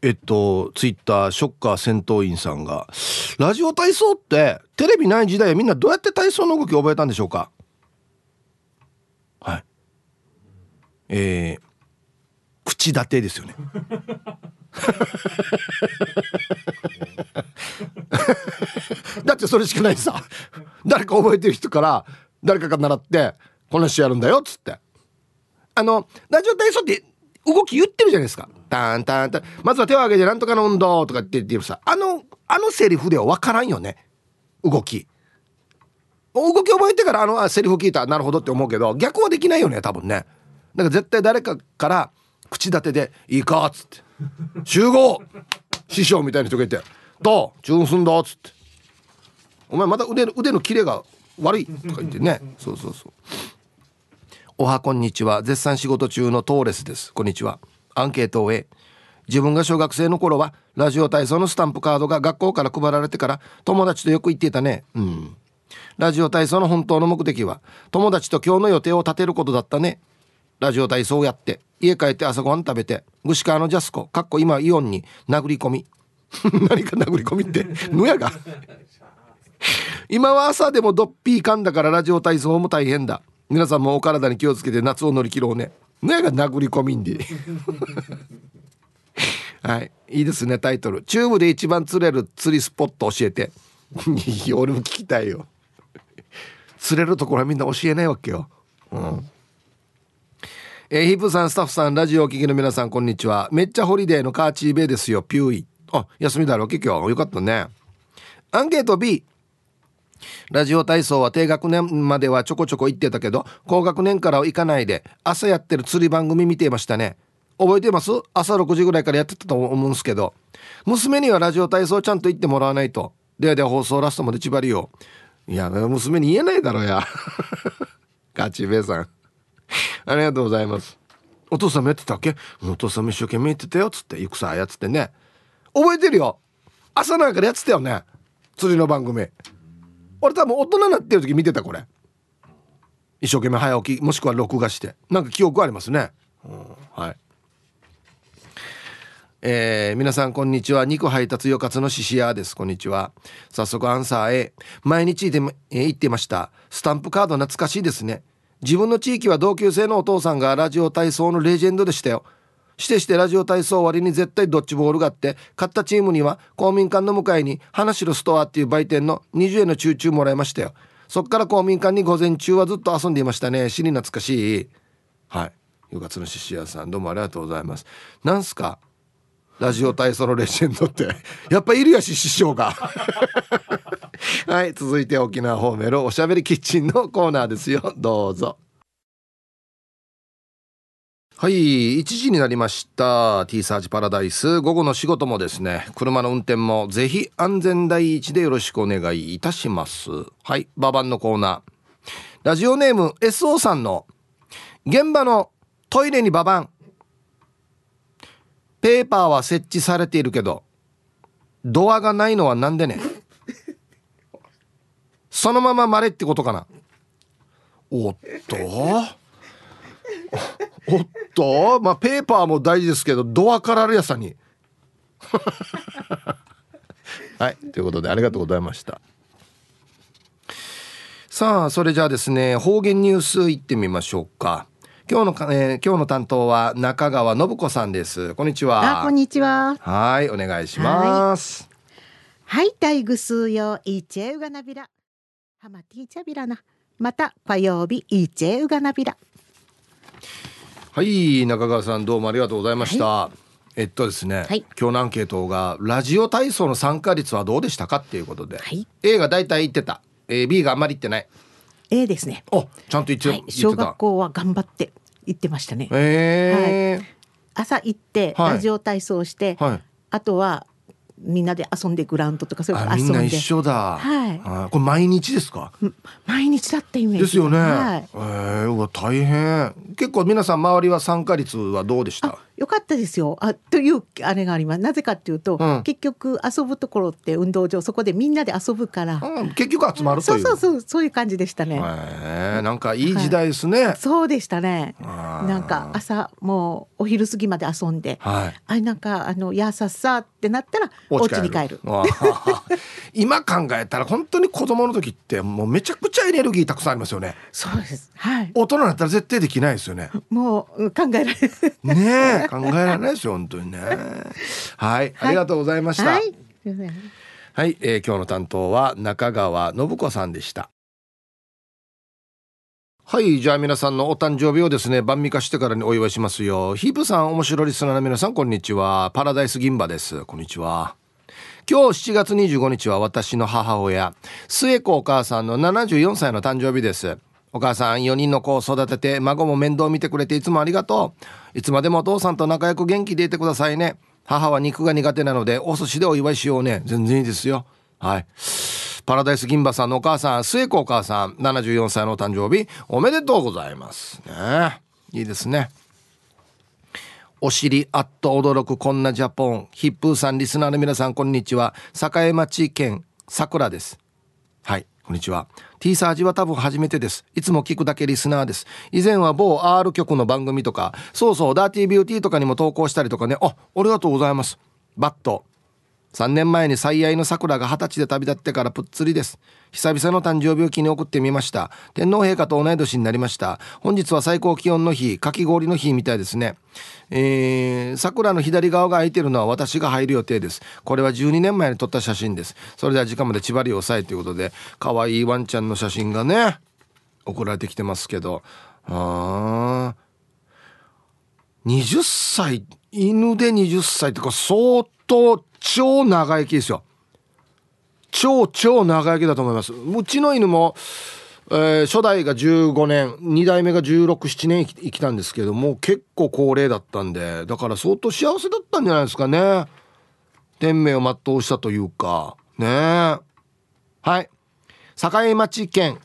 えっとツイッターショッカー戦闘員さんが、ラジオ体操ってテレビない時代はみんなどうやって体操の動きを覚えたんでしょうか。はい。えー、口立てですよね。だってそれしかないさ。誰か覚えてる人から誰かが習ってこの人やるんだよっつって、あのラジオ体操って動き言ってるじゃないですか。タンタンタン、まずは手を上げてなんとかの運動とかって言ってるさ、あのあのセリフでは分からんよね。動き動き覚えてからあのセリフ聞いたらなるほどって思うけど、逆はできないよね多分ね。だから絶対誰かから口立てでいいかっつって集合師匠みたいな人がいて、どうチューンすんだっつって、お前また腕の腕のキレが悪いとか言ってね。そうそうそう。おはこんにちは、絶賛仕事中のトーレスです。こんにちは。アンケートを A、 自分が小学生の頃はラジオ体操のスタンプカードが学校から配られてから友達とよく行っていたね。うん、ラジオ体操の本当の目的は友達と今日の予定を立てることだったね。ラジオ体操をやって家帰って朝ごはん食べて串川のジャスコかっこ今イオンに殴り込み何か殴り込みってぬやが今は朝でもドッピーかんだからラジオ体操も大変だ。皆さんもお体に気をつけて夏を乗り切ろうね。何が殴り込みんではい、いいですね。タイトル、チューブで一番釣れる釣りスポット教えて俺も聞きたいよ釣れるところはみんな教えないわけよ、うん。えー、ヒップさん、スタッフさん、ラジオお聞きの皆さん、こんにちは。めっちゃホリデーのカーチーベイですよ。ピューイ。あ、休みだろう今日は。よかったね。アンケート B、ラジオ体操は低学年まではちょこちょこ行ってたけど、高学年からは行かないで朝やってる釣り番組見ていましたね。覚えてます？朝ろくじぐらいからやってたと思うんですけど、娘にはラジオ体操ちゃんと行ってもらわないと、ではでは放送ラストまでちばりよ。いや娘に言えないだろやガチベイさんありがとうございます。お父さんもやってたっけ？お父さんも一生懸命やってたよっつって、行くさやっつってね。覚えてるよ、朝なんかでやってたよね釣りの番組。俺多分大人になってる時見てたこれ。一生懸命早起きもしくは録画して、なんか記憶ありますね、うん。はい、えー、皆さんこんにちは。肉配達よかつのシシヤです。こんにちは。早速アンサー A、 毎日行ってました。スタンプカード懐かしいですね。自分の地域は同級生のお父さんがラジオ体操のレジェンドでしたよ。してしてラジオ体操終わりに絶対ドッジボールがあって、勝ったチームには公民館の向かいに花城ストアっていう売店のにじゅうえんのチューチューもらいましたよ。そっから公民館に午前中はずっと遊んでいましたね。死に懐かしい。はい、よかつのししやさん、どうもありがとうございます。なんすかラジオ体操のレジェンドってやっぱいるやし師匠がはい、続いて沖縄方面のおしゃべりキッチンのコーナーですよ。どうぞ。はい、いちじになりました。 T サージパラダイス、午後の仕事もですね、車の運転もぜひ安全第一でよろしくお願いいたします。はい、ババンのコーナー、ラジオネーム エスオー さんの現場のトイレにババン。ペーパーは設置されているけどドアがないのはなんでねそのまままれってことかな。おっとおっと、まあ、ペーパーも大事ですけどドアからあるやさにはい、ということでありがとうございました。さあ、それじゃあですね、方言ニュースいってみましょうか。今日の、えー、今日の担当は中川信子さんです。こんにちは。あ、こんにちは。はい、お願いします。はい、タイグスよイチェウガナビラハマティチャビラな、また火曜日イチェウガナビラ。はい、中川さん、どうもありがとうございました、はい。えっとですね、はい、今日のアンケートがラジオ体操の参加率はどうでしたかっていうことで、はい、A がだいたい言ってた、A、B があんまり言ってない。 A ですね。お、ちゃんと言って、はい、言ってた。小学校は頑張って言ってましたね、えーはい、朝行ってラジオ体操して、はいはい、あとはみんなで遊んでグラウンドとかそういうこと遊んで、みんな一緒だ、はい、あ、これ毎日ですか？毎日だってイメージですよね、はい。えー、うわ大変。結構皆さん周りは参加率はどうでした？良かっったですよあというあれがあります。なぜかっていうと、うん、結局遊ぶところって運動場、そこでみんなで遊ぶから、うん、結局集まるという、そうそうそう、そういう感じでしたね。なんかいい時代ですね、はい、そうでしたね。なんか朝もうお昼過ぎまで遊んで、はい、あなんかあのやさっさってなったらお家に帰る今考えたら本当に子供の時ってもうめちゃくちゃエネルギーたくさんありますよね。そうです、はい、大人になったら絶対できないですよね。もう考えられないねえ考えられないですよ本当にねはいありがとうございました。はい、はいえー、今日の担当は中川信子さんでした。はいじゃあ皆さんのお誕生日をですね晩御飯してからにお祝いしますよ。ヒープさん面白いリスナーの皆さんこんにちは。パラダイス銀馬です。こんにちは。今日しちがつにじゅうごにちは私の母親末子お母さんのななじゅうよんさいの誕生日です。お母さんよにんの子を育てて孫も面倒見てくれていつもありがとう。いつまでもお父さんと仲良く元気でいてくださいね。母は肉が苦手なのでお寿司でお祝いしようね。全然いいですよ。はいパラダイス銀馬さんのお母さん末子お母さんななじゅうよんさいのお誕生日おめでとうございます、ね、いいですね。お尻あっと驚くこんなジャポンヒップーさんリスナーの皆さんこんにちは。栄町県桜です。はいこんにちは。 T サージは多分初めてです。いつも聞くだけリスナーです。以前は某 R 局の番組とかそうそうダーティービューティーとかにも投稿したりとかね。あ、ありがとうございます。バットさんねんまえに最愛の桜がはたちで旅立ってからぷっつりです。久々の誕生日を記に送ってみました。天皇陛下と同い年になりました。本日は最高気温の日、かき氷の日みたいですね、えー、桜の左側が空いてるのは私が入る予定です。これはじゅうにねんまえに撮った写真です。それでは時間まで縛りを抑えということで可愛いワンちゃんの写真がね送られてきてますけど、あはたち犬ではたちってか相当超長生きですよ。超超長生きだと思います。うちの犬も、えー、初代がじゅうごねんにだいめがじゅうろく、じゅうななねん生き、生きたんですけども結構高齢だったんでだから相当幸せだったんじゃないですかね。天命を全うしたというかね。はい栄町県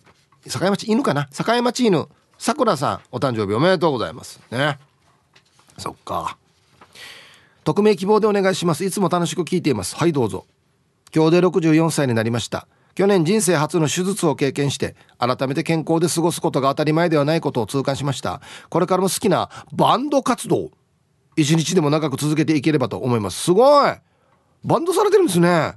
栄町犬かな栄町犬さくらさんお誕生日おめでとうございますね。そっか匿名希望でお願いします。いつも楽しく聞いています。はいどうぞ。今日でろくじゅうよんさいになりました。去年人生初の手術を経験して改めて健康で過ごすことが当たり前ではないことを痛感しました。これからも好きなバンド活動一日でも長く続けていければと思います。すごいバンドされてるんですね。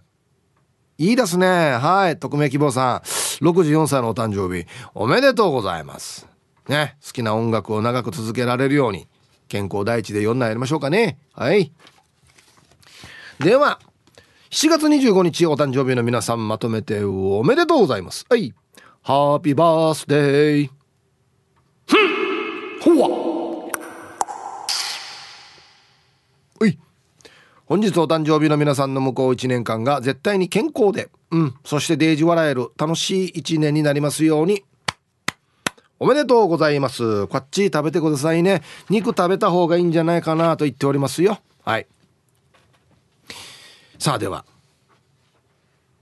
いいですね。はい匿名希望さんろくじゅうよんさいのお誕生日おめでとうございます、ね、好きな音楽を長く続けられるように健康第一でよんなやりましょうかね。はいではしちがつにじゅうごにちお誕生日の皆さんまとめておめでとうございます。はいハッピーバースデーふんほわうい本日お誕生日の皆さんの向こういちねんかんが絶対に健康で、うん、そしてデージ笑える楽しいいちねんになりますように。おめでとうございます。こっち食べてくださいね。肉食べた方がいいんじゃないかなと言っておりますよ。はいさあでは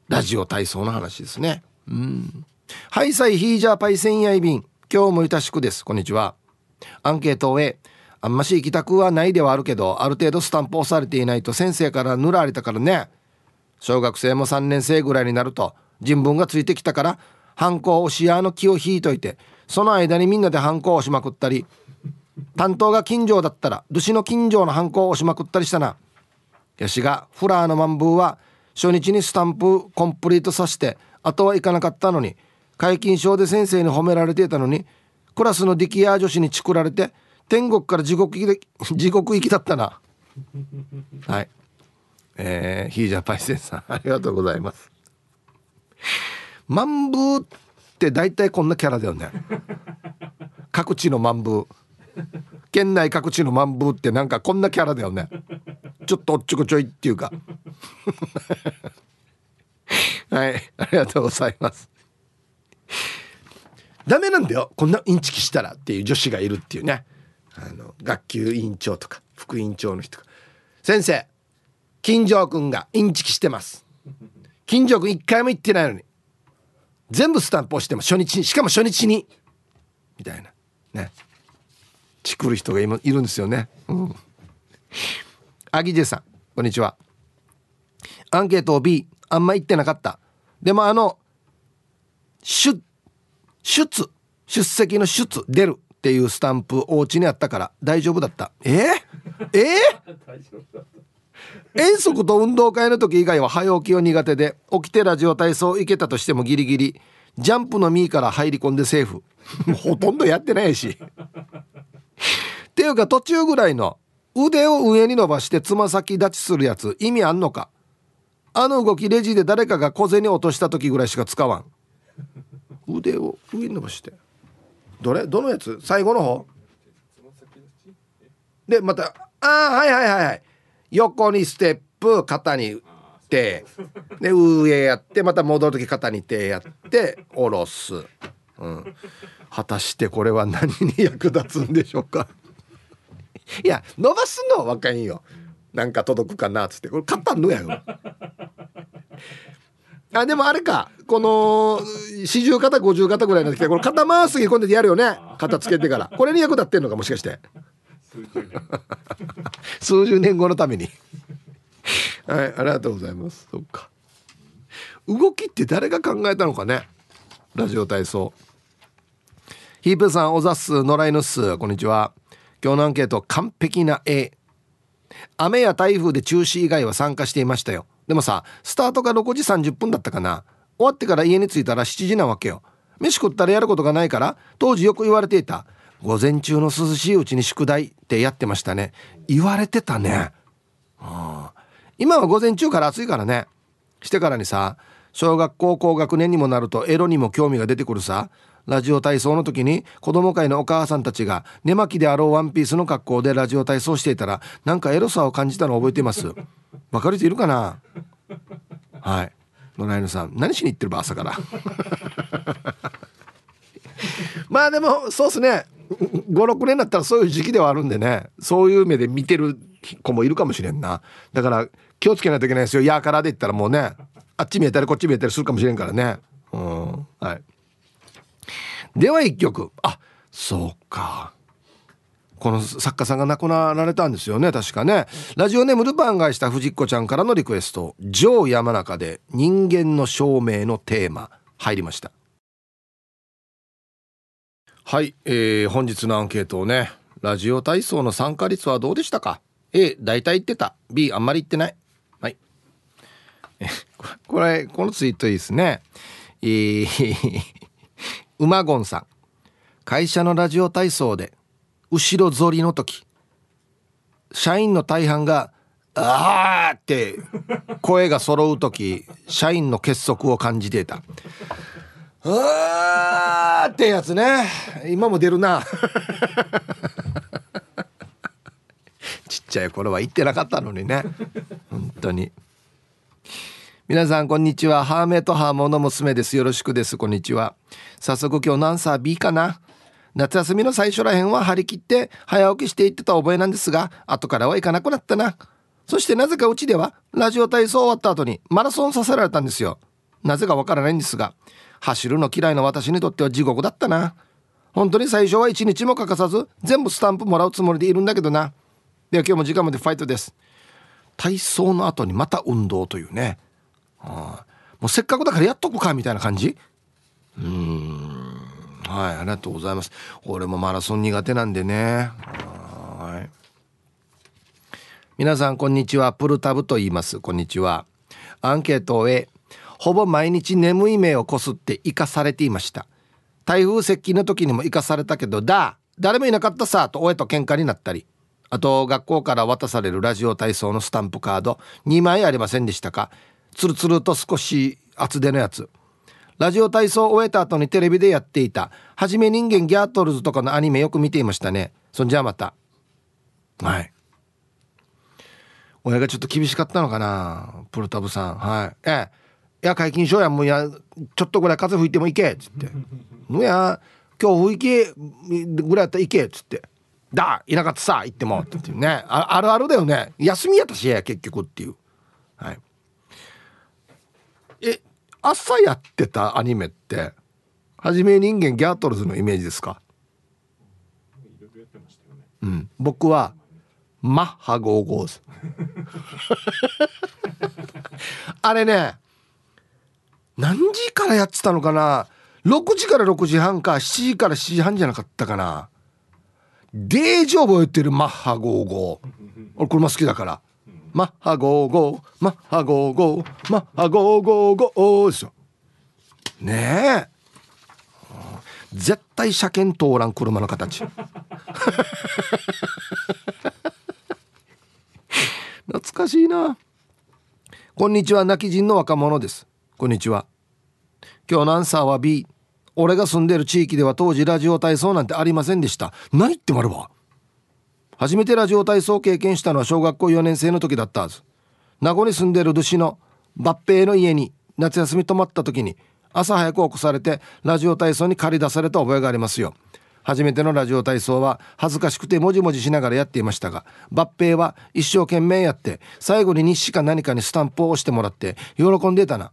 ラジオ体操の話ですね。うんはいさいヒージャーパイセンヤイビン今日もいたしくです。こんにちは。アンケートを終えあんまし行きたくはないではあるけどある程度スタンプを押されていないと先生から塗られたからね。小学生もさんねんせいぐらいになると人文がついてきたからハンコを押し屋の木を引いといてその間にみんなでハンコを押しまくったり担当が近所だったら主の近所のハンコを押しまくったりしたな。ヤシがフラーのマンブーは初日にスタンプコンプリートさせてあとは行かなかったのに解禁症で先生に褒められていたのにクラスのディキヤー女子にチクられて天国から地獄行きで地獄行きだったなはい、えー、ヒージャーパイセンさんありがとうございます。マンブーって大体こんなキャラだよね各地のマンブー県内各地のマンブーってなんかこんなキャラだよねちょっとおっちょこちょいっていうかはいありがとうございます。ダメなんだよこんなインチキしたらっていう女子がいるっていうね。あの学級委員長とか副委員長の人が先生金城くんがインチキしてます。金城くん一回も行ってないのに全部スタンプ押しても初日にしかも初日にみたいなねチクる人が今いるんですよね、うんアギジェさん、こんにちは。アンケートを B、 あんま言ってなかった。でもあの出出出席の出出るっていうスタンプお家にあったから大丈夫だった。えー、えー、遠足と運動会の時以外は早起きを苦手で、起きてラジオ体操行けたとしてもギリギリジャンプのミーから入り込んでセーフほとんどやってないしっていうか途中ぐらいの腕を上に伸ばしてつま先立ちするやつ意味あんのか。あの動きレジで誰かが小銭落とした時ぐらいしか使わん。腕を上に伸ばしてどれどのやつ、最後の方でまたあーはいはいはい、はい、横にステップ肩に手で上やってまた戻る時肩に手やって下ろす、うん、果たしてこれは何に役立つんでしょうかいや伸ばすのは若いよ、なんか届くかなっつってこれ肩のやよあでもあれか、このよんじゅう肩ごじゅう肩ぐらいになってきてこの肩回すぎ込んでやるよね、肩つけてから。これに役立ってんのかもしかして数十年後のためにはい、ありがとうございます。そっか、動きって誰が考えたのかね、ラジオ体操。ヒープさん、おざっす、野良犬っす、こんにちは。今日のアンケート完璧な A。 雨や台風で中止以外は参加していましたよ。でもさ、スタートがろくじさんじゅっぷんだったかな。終わってから家に着いたらしちじなわけよ。飯食ったらやることがないから、当時よく言われていた午前中の涼しいうちに宿題ってやってましたね。言われてたね、うん、今は午前中から暑いからね。してからにさ、小学校高学年にもなるとエロにも興味が出てくるさ。ラジオ体操の時に子供会のお母さんたちが寝巻きであろうワンピースの格好でラジオ体操していたら、なんかエロさを感じたのを覚えています。わかる人いるかなはい、野良犬さん何しに行ってるば朝からまあでもそうですね、ごろくねんだったらそういう時期ではあるんでね、そういう目で見てる子もいるかもしれんな。だから気をつけないといけないですよ。やからで言ったらもうね、あっち見えたりこっち見えたりするかもしれんからね、うん、はい。ではいっきょく、あ、そうか、この作家さんが亡くなられたんですよね、確かね。ラジオネームルパンが愛した藤子ちゃんからのリクエスト、ジョー山中で人間の証明のテーマ入りました。はい、えー、本日のアンケートをね、ラジオ体操の参加率はどうでしたか。 A、 大体言ってた。 B、 あんまり言ってない。はいこれ、このツイートいいですね。えーうまごんさん、会社のラジオ体操で後ろ反りの時、社員の大半があーって声が揃う時、社員の結束を感じていた。あーってやつね、今も出るなちっちゃい頃は言ってなかったのにね、本当に。皆さんこんにちは、ハーメイとハーモの娘です。よろしくです。こんにちは。早速今日のアンサー B かな。夏休みの最初らへんは張り切って早起きしていってた覚えなんですが、後からは行かなくなったな。そしてなぜかうちではラジオ体操終わった後にマラソンさせられたんですよ。なぜかわからないんですが、走るの嫌いな私にとっては地獄だったな。本当に最初は一日も欠かさず全部スタンプもらうつもりでいるんだけどな。では今日も時間までファイトです。体操の後にまた運動というね、ああ、もうせっかくだからやっとこかみたいな感じ。うーん、はい、ありがとうございます。俺もマラソン苦手なんでね。はい、皆さんこんにちは、プルタブと言います。こんにちは。アンケートを A、 ほぼ毎日眠い目をこすって生かされていました。台風接近の時にも生かされたけど、だ誰もいなかったさと親と喧嘩になったり、あと学校から渡されるラジオ体操のスタンプカードにまいありませんでしたか。つるつると少し厚手のやつ。ラジオ体操を終えた後にテレビでやっていたはじめ人間ギャートルズとかのアニメよく見ていましたね。そんじゃあまた。はい、親がちょっと厳しかったのかな、プルタブさん。はい、ええ、いや解禁しようや、もうやちょっとぐらい風吹いてもいけっつってもうや今日吹いけぐらいやったらいけっつってだいなかったさ行ってもっていうね、 あ, あるあるだよね、休みやったしや結局っていう。はい、え、朝やってたアニメってはじめ人間ギャートルズのイメージですか。いろいろやってましたよね。うん、僕はマッハごじゅうごあれね、何時からやってたのかな、ろくじからろくじはんかしちじからしちじはんじゃなかったかな。デージ覚えてる、マッハごじゅうご。俺車好きだから、マッハごじゅうご、マッハごじゅうご、マッハごじゅうごですよね。え絶対車検通らん車の形懐かしいな。こんにちは、泣き人の若者です。こんにちは。今日のアンサーは B。 俺が住んでる地域では当時ラジオ体操なんてありませんでした。ないってまるわ。初めてラジオ体操を経験したのは小学校よねん生の時だったはず。名護に住んでるルシのバッペイの家に夏休み泊まった時に朝早く起こされてラジオ体操に駆り出された覚えがありますよ。初めてのラジオ体操は恥ずかしくてもじもじしながらやっていましたが、バッペイは一生懸命やって最後に日誌か何かにスタンプを押してもらって喜んでたな。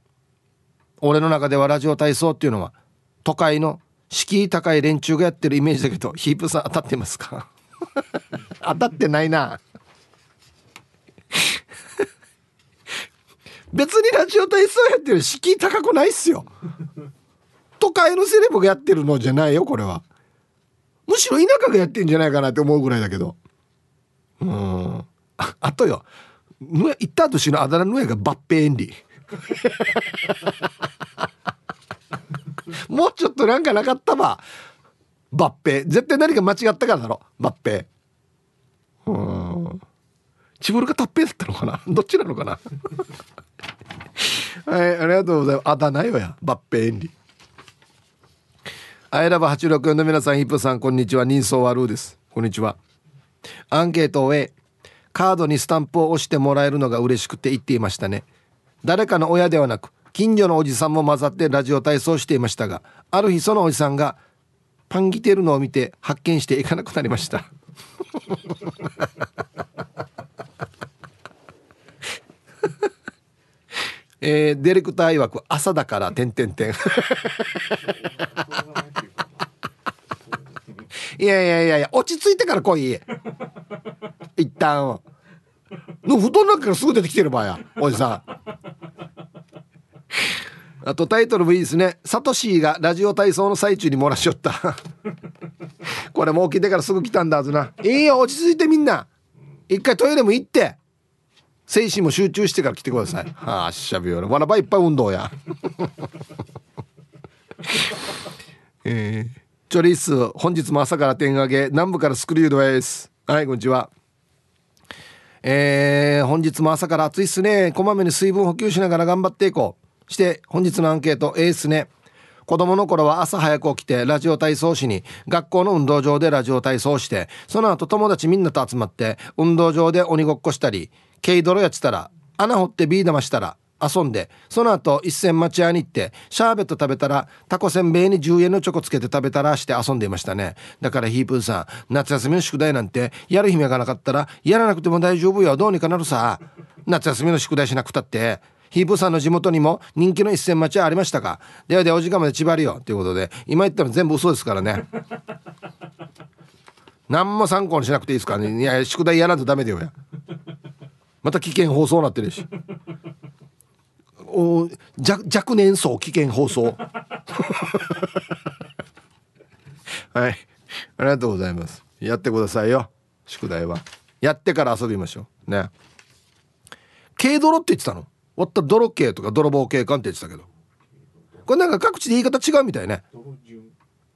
俺の中ではラジオ体操っていうのは都会の敷居高い連中がやってるイメージだけど、ヒープさん当たってますか当たってないな別にラジオ体操やってる敷居高くないっすよ都会のセレブがやってるのじゃないよこれは。むしろ田舎がやってんじゃないかなって思うぐらいだけど。うーん、 あ, あとよ行った年のあだ名の絵がバッペエンリもうちょっとなんかなかったわ。バッペ絶対何か間違ったからだろバッペ。うーん、チブルがタッペだったのかな、どっちなのかなはい、ありがとうございます。あだ名よやバッペエンリ。アイラブはちろくよんの皆さん、ヒップさんこんにちは、人相悪うです。こんにちは。アンケートを A、 カードにスタンプを押してもらえるのが嬉しくて言っていましたね。誰かの親ではなく近所のおじさんも混ざってラジオ体操していましたが、ある日そのおじさんがパンギてるのを見て発見していかなくなりましたえー、ディレクター曰く朝だから点点点いやいやいやいや、落ち着いてから来い一旦の布団なんかからすぐ出てきてる場合やおじさんあとタイトルもいいですね。サトシーがラジオ体操の最中に漏らしよったこれもう起きてからすぐ来たんだはずな。いいよ落ち着いて、みんな一回トイレも行って精神も集中してから来てくださいはあしゃべよなわらばいっぱい運動やえー、チョリース本日も朝から点上げ、南部からスクリュードです。はい、こんにちは。えー、本日も朝から暑いっすね。こまめに水分補給しながら頑張っていこう。して本日のアンケート A っすね。子供の頃は朝早く起きてラジオ体操しに、学校の運動場でラジオ体操して、その後友達みんなと集まって運動場で鬼ごっこしたり、軽泥やってたら穴掘ってビー玉したら遊んで、その後一銭町屋に行ってシャーベット食べたらタコせんべいにじゅうえんのチョコつけて食べたらして遊んでいましたね。だからヒープーさん、夏休みの宿題なんてやる暇がなかったらやらなくても大丈夫よ、どうにかなるさ。夏休みの宿題しなくたって。ヒープーさんの地元にも人気の一銭町屋ありましたか。ではではお時間まで縛るよということで、今言ったの全部嘘ですからね何も参考にしなくていいですからね。いや宿題やらんとダメだよや、また危険放送になってるしお 若, 若年層危険放送はい、ありがとうございます。やってくださいよ宿題は。やってから遊びましょうね。軽泥って言ってたの、わった泥系とか泥棒警官って言ってたけど、これなんか各地で言い方違うみたいね。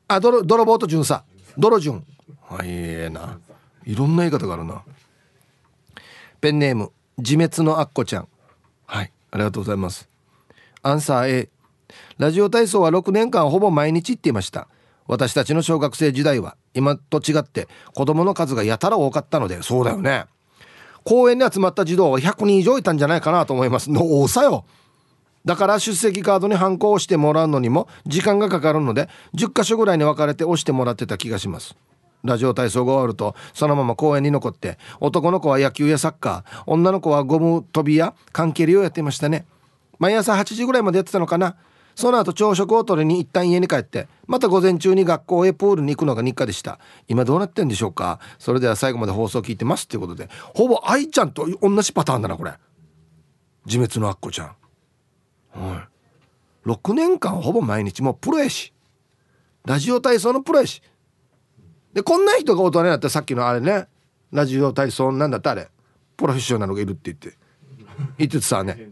あ、泥泥棒と巡査、泥巡、はい、ええな、いろんな言い方があるな。ペンネーム自滅のあっこちゃん、はい、ありがとうございます。アンサー A、 ラジオ体操はろくねんかんほぼ毎日行っていました。私たちの小学生時代は今と違って子供の数がやたら多かったので。そうだよね、公園に集まった児童はひゃくにん以上いたんじゃないかなと思いますの多さよ。だから出席カードにハンコをしてもらうのにも時間がかかるのでじゅっかしょぐらいに分かれて押してもらってた気がします。ラジオ体操が終わるとそのまま公園に残って、男の子は野球やサッカー、女の子はゴム跳びや缶蹴りをやっていましたね。毎朝はちじぐらいまでやってたのかな。その後朝食を取りに一旦家に帰って、また午前中に学校へプールに行くのが日課でした。今どうなってんでしょうか。それでは最後まで放送聞いてますということで、ほぼ愛ちゃんと同じパターンだなこれ。自滅のアッコちゃん、はい、ろくねんかんほぼ毎日もうプロやし、ラジオ体操のプロやし、でこんな人が大人になったら、さっきのあれね、ラジオ体操なんだって、あれプロフェッショナルがいるって言って言ってたね。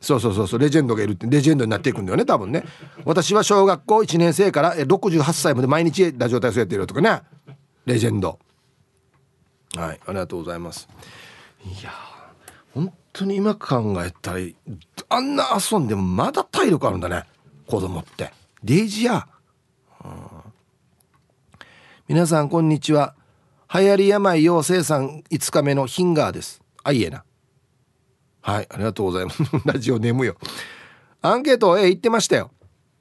そうそうそうそう、レジェンドがいるって、レジェンドになっていくんだよね多分ね。私は小学校いちねんせいからろくじゅうはっさいまで毎日ラジオ体操やってるよとかね、レジェンド。はい、ありがとうございます。いや本当に今考えたら、あんな遊んでもまだ体力あるんだね子供って。デジや、うん、皆さんこんにちは、流行り病妖精さんいつかめのヒンガーです。あいえな、はい、ありがとうございますラジオネームよ。アンケートへ行ってましたよ。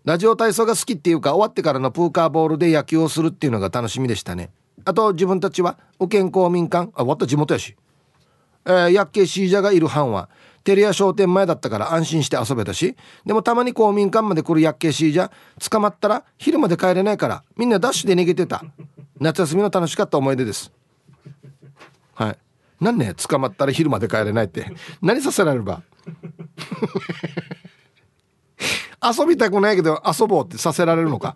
ラジオ体操が好きっていうか、終わってからのプーカーボールで野球をするっていうのが楽しみでしたね。あと自分たちは右健公民館、あ、わった地元やし、えー、やっけシージャがいる班はテレア商店前だったから安心して遊べたし、でもたまに公民館まで来るやっけシージャ捕まったら昼まで帰れないからみんなダッシュで逃げてた夏休みの楽しかった思い出です。はい、何ね、捕まったら昼まで帰れないって何させられれば遊びたくないけど遊ぼうってさせられるのか。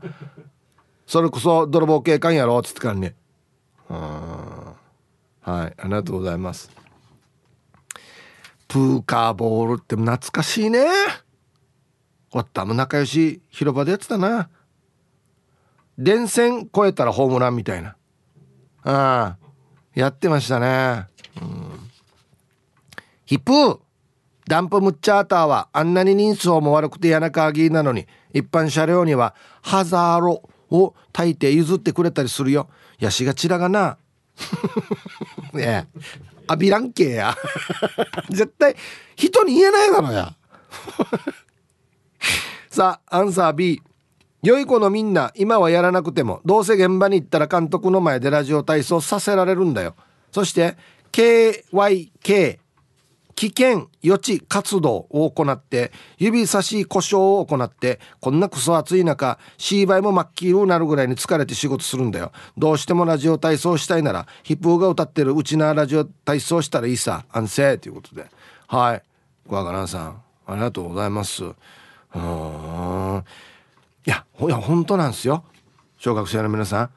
それこそ泥棒警官やろっつってからね。あ、はい、ありがとうございます。プーカーボールって懐かしいね。おったも仲良し広場でやってたな。電線越えたらホームランみたいな、あやってましたね。うん、ヒップダンプムッチャーターはあんなに人相も悪くて柳川議員なのに、一般車両にはハザーロを焚いて譲ってくれたりするよ。ヤシがちらがなねえ、アビランケや絶対人に言えないだろやさあアンサー B、 良い子のみんな今はやらなくても、どうせ現場に行ったら監督の前でラジオ体操させられるんだよ。そして ケーワイケー 危険予知活動を行って、指差し故障を行って、こんなクソ暑い中 C 倍も真っ黄色になるぐらいに疲れて仕事するんだよ。どうしてもラジオ体操したいならヒップーが歌ってるうちなラジオ体操したらいいさ、安静ということで、はい、桑原さんありがとうございます。うーん、いやほや本当なんですよ。小学生の皆さん、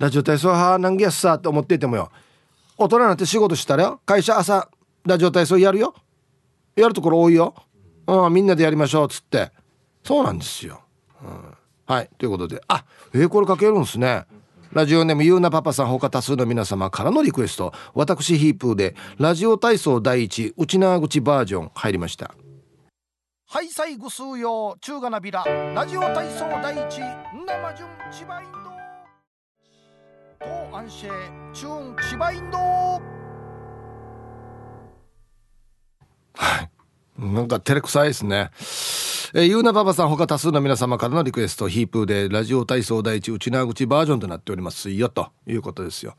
ラジオ体操は難儀やっさって思っていてもよ、大人になって仕事したらよ、会社朝ラジオ体操やるよ、やるところ多いよ、うん、みんなでやりましょうっつって。そうなんですよ、うん、はい、ということで、あ、えー、これかけるんですね。ラジオネームゆうなパパさん、他多数の皆様からのリクエスト、私ヒープーでラジオ体操第一うちなーぐちバージョン入りました。はい、最後数曜中がなびらラジオ体操第一生順千葉インド東安シェチューン千葉インド。はい、なんか照れくさいですね。えー、ゆうなばばさん、他多数の皆様からのリクエスト、ヒープーでラジオ体操第一うちなぐちバージョンとなっておりますよということですよ。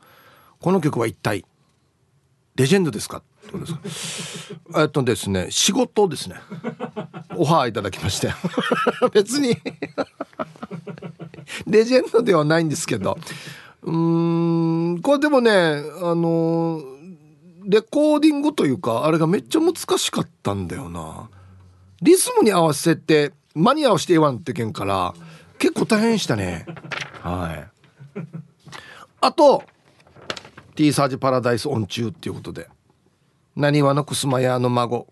この曲は一体レジェンドですかどうですかえっとですね、仕事ですね、オファーいただきまして別にレジェンドではないんですけど、うーん、これでもね、あのー、レコーディングというかあれがめっちゃ難しかったんだよな。リズムに合わせて間に合わせて言わんってけんから結構大変したね。はいあと T サージパラダイス音中っていうことで、何わのくすまやの孫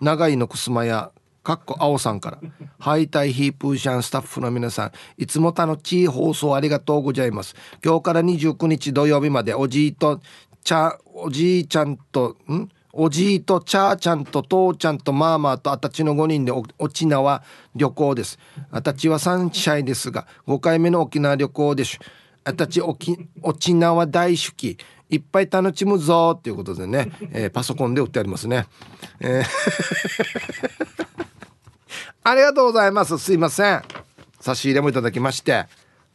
長井のくすまやかっこ青さんから「敗退ヒープーシャンスタッフの皆さん、いつも楽しい放送ありがとうございます。今日からにじゅうくにち土曜日までおじいとちゃおじいちゃんとんおじいとちゃーちゃんと父ちゃんとマーマーとあたちのごにんで沖縄旅行です。あたちはさんさいですがごかいめの沖縄旅行でしゅ。あたち沖縄大好き。いっぱい楽しむぞ」ということでね、えー、パソコンで売ってありますね。えーありがとうございます。すいません、差し入れもいただきまして、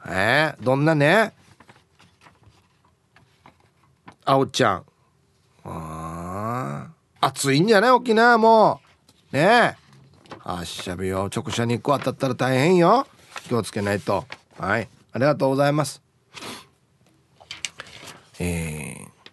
えー、どんなね、あおちゃん、あ、暑いんじゃない沖縄もねえ、あっしゃびよ、直射日光当たったら大変よ、気をつけないと。はい、ありがとうございます。えー、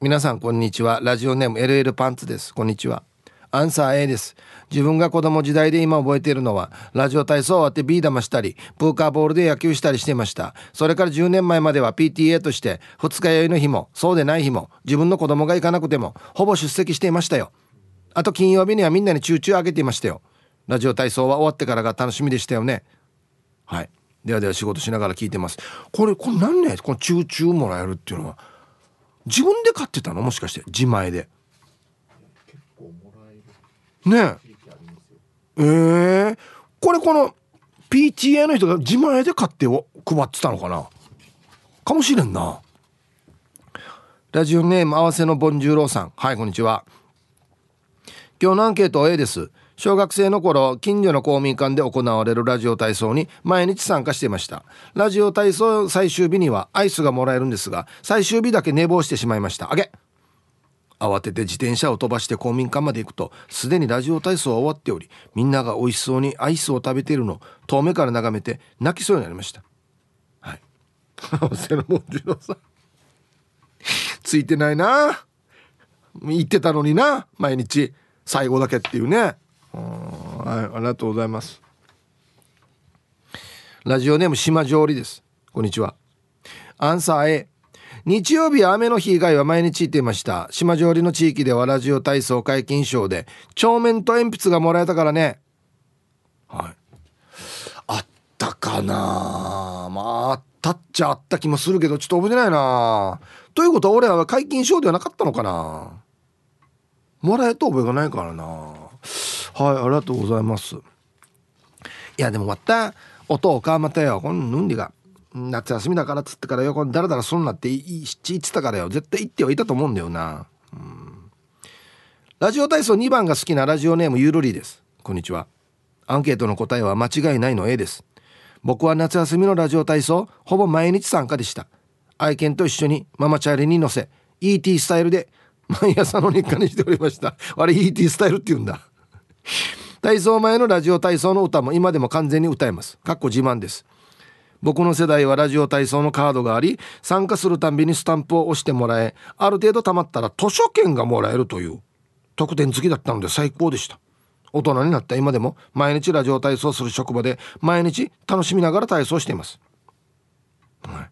皆さんこんにちは。ラジオネーム エルエル パンツです。こんにちは。アンサー A です。自分が子供時代で今覚えているのは、ラジオ体操を終わって ビー 玉したりプーカーボールで野球したりしていました。それからじゅうねんまえまでは ピーティーエー としてふつか酔いの日もそうでない日も自分の子供が行かなくてもほぼ出席していましたよ。あと金曜日にはみんなにチューチューあげていましたよ。ラジオ体操は終わってからが楽しみでしたよね。はい、ではでは仕事しながら聞いてます。これこれ何ね、このチューチューもらえるっていうのは自分で買ってたの、もしかして自前でね。えー、これこの ピーティーエー の人が自前で買ってを配ってたのかな、かもしれんな。ラジオネーム合わせのボンジューローさん。はい、こんにちは。今日のアンケート A です。小学生の頃、近所の公民館で行われるラジオ体操に毎日参加していました。ラジオ体操最終日にはアイスがもらえるんですが、最終日だけ寝坊してしまいました。あげ、慌てて自転車を飛ばして公民館まで行くと、すでにラジオ体操は終わっており、みんなが美味しそうにアイスを食べているのを遠目から眺めて泣きそうになりました。はい、セロモンジロさんついてないな、言ってたのにな、毎日最後だけっていうね。はい、ありがとうございます。ラジオネーム島上理です。こんにちは。アンサー A。 日曜日は雨の日以外は毎日行っていました。島上理の地域ではラジオ体操解禁賞で帳面と鉛筆がもらえたからね。はい、あったかな。まああったっちゃあった気もするけど、ちょっと覚えてないな。ということは俺は解禁賞ではなかったのかな。もらえた覚えがないからな。はい、ありがとうございます。いやでもまた音をかまたよ、このヌンリが夏休みだからっつってからよ、このダラダラすんなって言ってたからよ、絶対言ってはいたと思うんだよな。うん、ラジオ体操にばんが好きなラジオネームゆるりです。こんにちは。アンケートの答えは間違いないの A です。僕は夏休みのラジオ体操ほぼ毎日参加でした。愛犬と一緒にママチャリに乗せ イーティー スタイルで毎朝の日課にしておりました。あれ イーティー スタイルって言うんだ。体操前のラジオ体操の歌も今でも完全に歌えます。かっこ自慢です。僕の世代はラジオ体操のカードがあり、参加するたんびにスタンプを押してもらえ、ある程度貯まったら図書券がもらえるという特典付きだったので最高でした。大人になった今でも毎日ラジオ体操する職場で毎日楽しみながら体操しています。はい、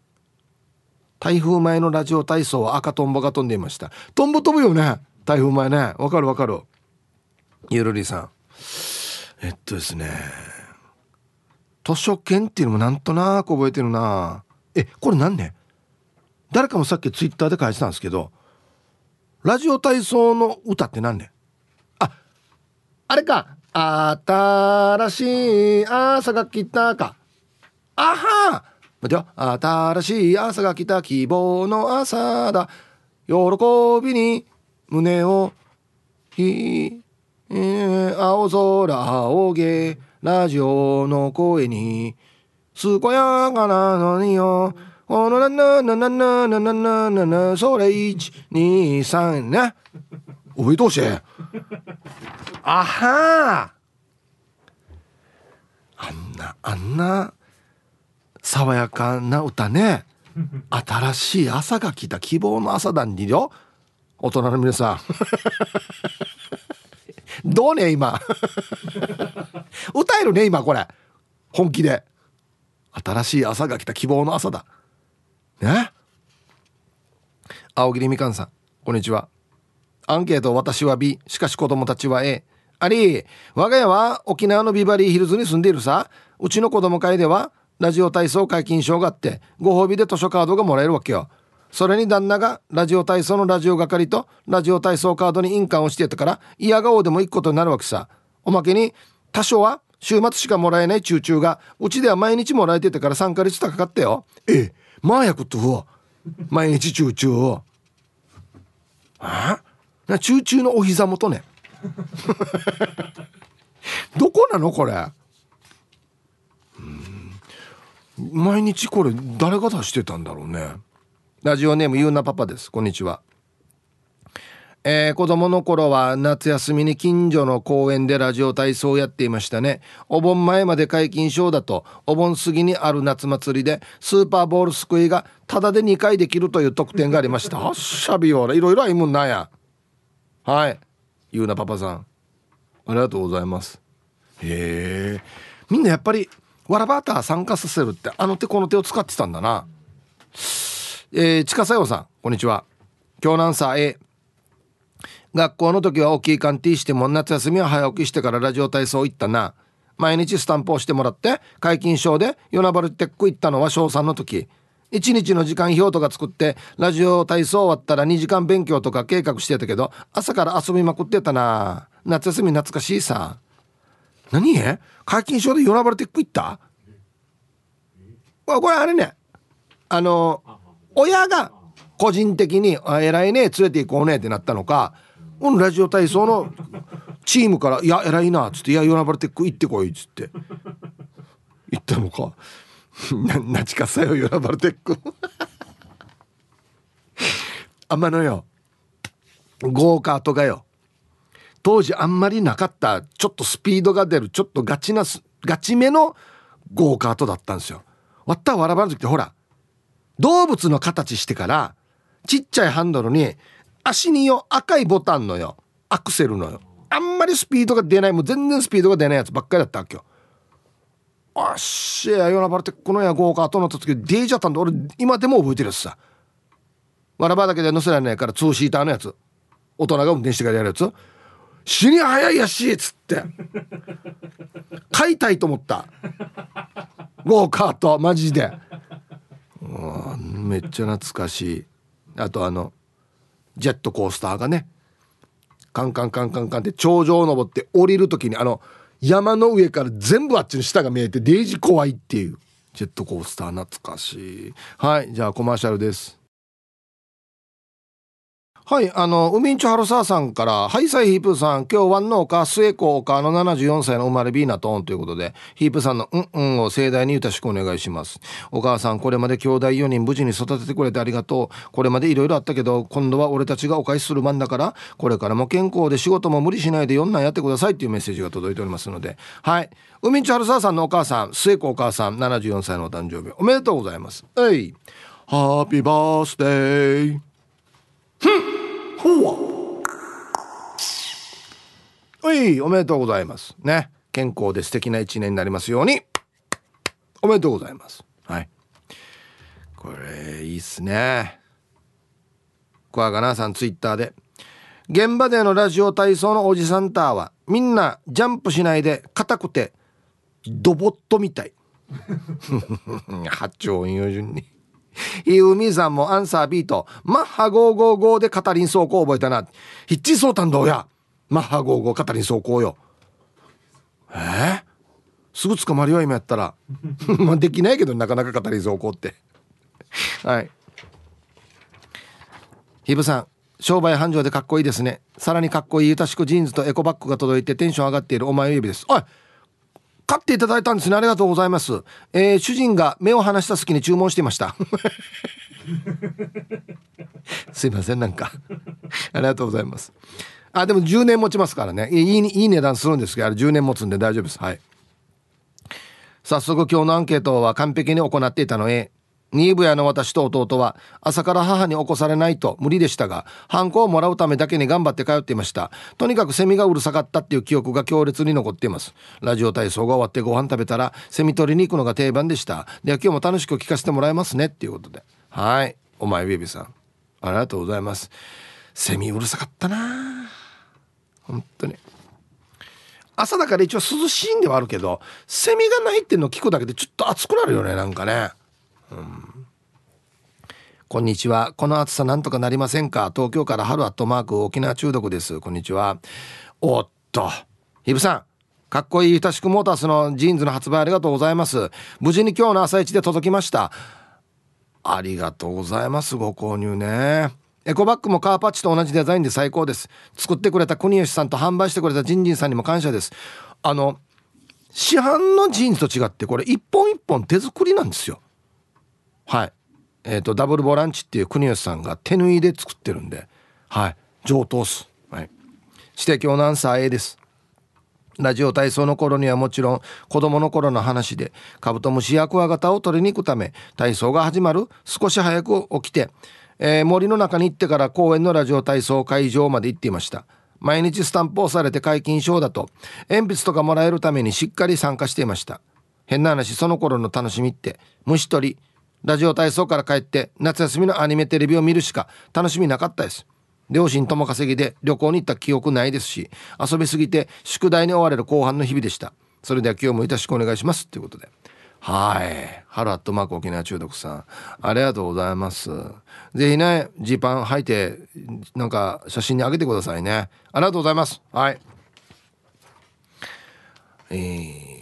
台風前のラジオ体操は赤トンボが飛んでいました。トンボ飛ぶよね、台風前ね。わかるわかる。ゆるりさん、えっとですね、図書券っていうのもなんとなく覚えてるな。え、これ何ね、誰かもさっきツイッターで書いてたんですけど、ラジオ体操の歌って何ね、あ、あれか、新しい朝が来たか、あは待てよ、新しい朝が来た希望の朝だ、喜びに胸をひえー、青空青げラジオの声に健やかなのによ、おのなななななななななな、それいちにさんね、おめでとうしあはー、あんなあんな爽やかな歌ね。新しい朝が来た希望の朝だによ、大人の皆さんどうね今歌えるね今、これ本気で新しい朝が来た希望の朝だね。青桐みかんさん、こんにちは。アンケート私は B、 しかし子供たちは A。 あり、我が家は沖縄のビバリーヒルズに住んでいるさ。うちの子供会ではラジオ体操解禁賞があって、ご褒美で図書カードがもらえるわけよ。それに旦那がラジオ体操のラジオ係とラジオ体操カードに印鑑をしてたから、嫌顔でも行くことになるわけさ。おまけに多少は週末しかもらえないチューチューがうちでは毎日もらえてたから参加率高かったよ。ええ、まあやことは毎日チューチューをあな、チューチューのお膝元ねどこなのこれ。うん、毎日これ誰が出してたんだろうね。ラジオネームゆうなパパです。こんにちは。えー、子供の頃は夏休みに近所の公園でラジオ体操をやっていましたね。お盆前まで解禁賞だと、お盆過ぎにある夏祭りでスーパーボールすくいがタダでにかいできるという特典がありました。はっしゃびよら、いろいろあいもんなんや。はい、ゆうなパパさん、ありがとうございます。へえ、みんなやっぱりわらばーたー参加させるってあの手この手を使ってたんだな。えー、近さよさん、こんにちは。今日なんさ、えー学校の時は大きいカンティーしても夏休みは早起きしてからラジオ体操行ったな。毎日スタンプをしてもらって解禁賞でヨナバルテック行ったのは小さんの時。いちにちの時間表とか作ってラジオ体操終わったらにじかん勉強とか計画してたけど、朝から遊びまくってたな。夏休み懐かしいさ。何、解禁賞でヨナバルテック行った？これあれね、あの親が個人的に偉いね連れて行こうねってなったのか、ラジオ体操のチームからいや偉いなっつって、いやヨナバルテック行ってこいっつって行ったのか。なちかさよヨナバルテックあんまのよゴーカートがよ、当時あんまりなかったちょっとスピードが出るちょっとガチなガチめのゴーカートだったんですよ。わったわらばる時ってほら動物の形してからちっちゃいハンドルに足によ赤いボタンのよアクセルのよ、あんまりスピードが出ない、もう全然スピードが出ないやつばっかりだったわけよ。あっしやヨナバルテックのやゴーカートの時に出ちゃったんで、俺今でも覚えてるやつさ。わらばだけで乗せられないからツーシーターのやつ、大人が運転してからやるやつ、死に早いやしっつって飼いたいと思ったゴーカートマジで。めっちゃ懐かしい。あとあのジェットコースターがね、カンカンカンカンカンって頂上を登って降りるときに、あの山の上から全部あっちの下が見えてデージ怖いっていうジェットコースター懐かしい。はい、じゃあコマーシャルです。はい、あの海んちょはるさーさんから、はい、さいヒープさん、今日ワンのおか末子おかのななじゅうよんさいの生まれビーナトーンということで、ヒープさんのうんうんを盛大によろしくお願いします。お母さん、これまで兄弟よにん無事に育ててくれてありがとう。これまでいろいろあったけど、今度は俺たちがお返しする番だから、これからも健康で仕事も無理しないでよんなんやってくださいっていうメッセージが届いておりますので、はい、海んちょはるさーさんのお母さん、末子お母さん、ななじゅうよんさいのお誕生日おめでとうございます。えい、ハッピーバースデー。おい、おめでとうございますね。健康で素敵な一年になりますように。おめでとうございます。はい、これいいっすね。コアガナーさんツイッターで、現場でのラジオ体操のおじさんターはみんなジャンプしないで硬くてドボットみたい八丁韻を順にひうみさんもアンサー B とマッハごひゃくごじゅうごでカタリン走行覚えたな。ヒッチソータンどうや、マッハごじゅうごカタリン走行よ。えー、すぐ捕まるよ今やったらまあできないけど、なかなかカタリン走行ってはい、ひぶさん、商売繁盛でかっこいいですね。さらにかっこいいゆたしくジーンズとエコバッグが届いてテンション上がっているお前指です。おい、買っていただいたんですね、ありがとうございます。えー、主人が目を離した隙に注文していましたすいません、なんかありがとうございます。あ、でもじゅうねん持ちますからね。いい、いい値段するんですけど、あれじゅうねん持つんで大丈夫です。はい、早速今日のアンケートは完璧に行っていたのへ。新部屋の私と弟は朝から母に起こされないと無理でしたが、ハンコをもらうためだけに頑張って通っていました。とにかくセミがうるさかったっていう記憶が強烈に残っています。ラジオ体操が終わってご飯食べたらセミ取りに行くのが定番でした。で、今日も楽しく聞かせてもらえますねっていうことで、はい、お前ベビーさんありがとうございます。セミうるさかったな本当に。朝だから一応涼しいんではあるけど、セミが鳴いてんの聞くだけでちょっと暑くなるよね、なんかね。うん、こんにちは。この暑さなんとかなりませんか。東京から春アットマーク沖縄中毒です。こんにちは。おっと、ひぶさん、かっこいいゆたしくモータースのジーンズの発売ありがとうございます。無事に今日の朝一で届きました。ありがとうございます。ご購入ね。エコバッグもカーパッチと同じデザインで最高です。作ってくれた国吉さんと販売してくれたジンジンさんにも感謝です。あの市販のジーンズと違ってこれ一本一本手作りなんですよ。はい、えーとダブルボランチっていう国吉さんが手縫いで作ってるんで、はい、上等っす。はい。指摘おなんさえです。ラジオ体操の頃にはもちろん子供の頃の話で、カブトムシやクワガタを取りに行くため体操が始まる少し早く起きて、えー、森の中に行ってから公園のラジオ体操会場まで行っていました。毎日スタンプをされて解禁賞だと鉛筆とかもらえるためにしっかり参加していました。変な話、その頃の楽しみって虫取り、ラジオ体操から帰って夏休みのアニメテレビを見るしか楽しみなかったです。両親共稼ぎで旅行に行った記憶ないですし、遊びすぎて宿題に追われる後半の日々でした。それでは今日もよろしくお願いしますということで、はい、ハロアットマーク沖縄中毒さん、ありがとうございます。ぜひね、ジーパン履いてなんか写真にあげてくださいね。ありがとうございます。はい、え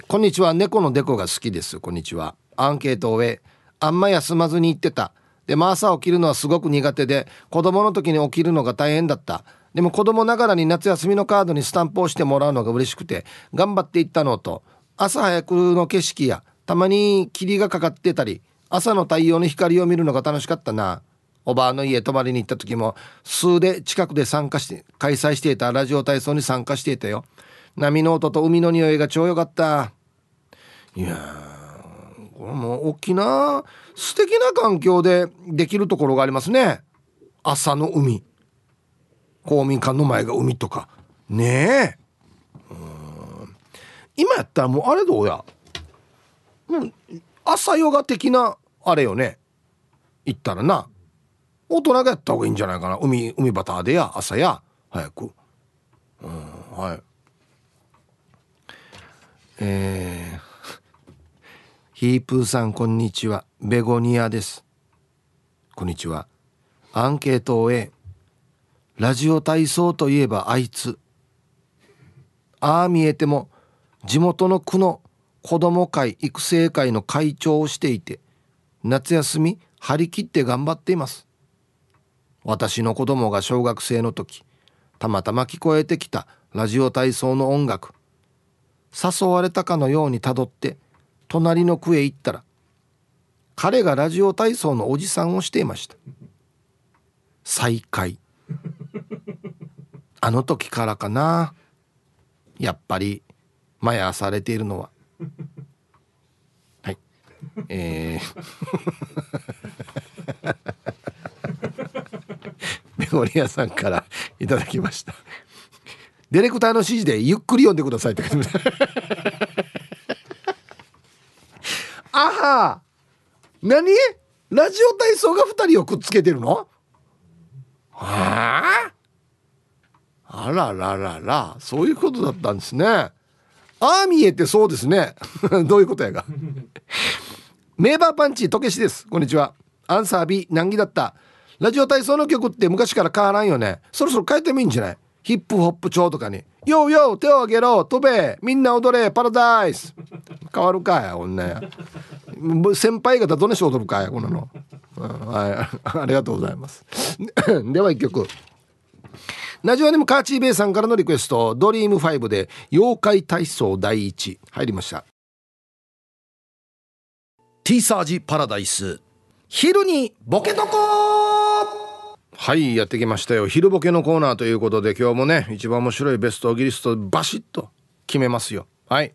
ー、こんにちは、猫のデコが好きです。こんにちは。アンケートを終え、あんま休まずに行ってた。でも朝起きるのはすごく苦手で、子供の時に起きるのが大変だった。でも子供ながらに夏休みのカードにスタンプをしてもらうのが嬉しくて頑張っていったのと、朝早くの景色やたまに霧がかかってたり朝の太陽の光を見るのが楽しかったな。おばあの家泊まりに行った時も数で近くで参加して開催していたラジオ体操に参加していたよ。波の音と海の匂いが超良かった。いやー、これも沖縄素敵な環境でできるところがありますね。朝の海、公民館の前が海とかねえ。うーん、今やったらもうあれどうや、もう朝ヨガ的なあれよね。行ったらな、大人がやった方がいいんじゃないかな。海海バターでや、朝や早く。うん、はい。えーヒープーさん、こんにちは。ベゴニアです。こんにちは。アンケートを終え、ラジオ体操といえばあいつ、ああ見えても地元の区の子ども会育成会の会長をしていて、夏休み張り切って頑張っています。私の子供が小学生の時、たまたま聞こえてきたラジオ体操の音楽、誘われたかのようにたどって隣の区へ行ったら、彼がラジオ体操のおじさんをしていました。再会。あの時からかな、やっぱりマヤされているのは。はい、えー、メモリアさんからいただきました。ディレクターの指示でゆっくり読んでくださいって書いてます。あは、何？ラジオ体操がふたりをくっつけてるの？はあ、あらららら、そういうことだったんですね。ああ見えてそうですね。どういうことやが。メーバーパンチとけしです。こんにちは。アンサー B、 難儀だった。ラジオ体操の曲って昔から変わらんよね。そろそろ変えてもいいんじゃない？ヒップホップ調とかに、ようよう手を挙げろ、飛べ、みんな踊れ、パラダイス。変わるかや、女や。先輩方どんな人踊るかや、こんなの。はい、ありがとうございます。では一曲。ラジオネームカーチーベイさんからのリクエスト、ドリームファイブで妖怪体操第一入りました。Tサージパラダイス。昼にボケとこー。はい、やってきましたよ、昼ボケのコーナーということで、今日もね一番面白いベストオギリストバシッと決めますよ。はい、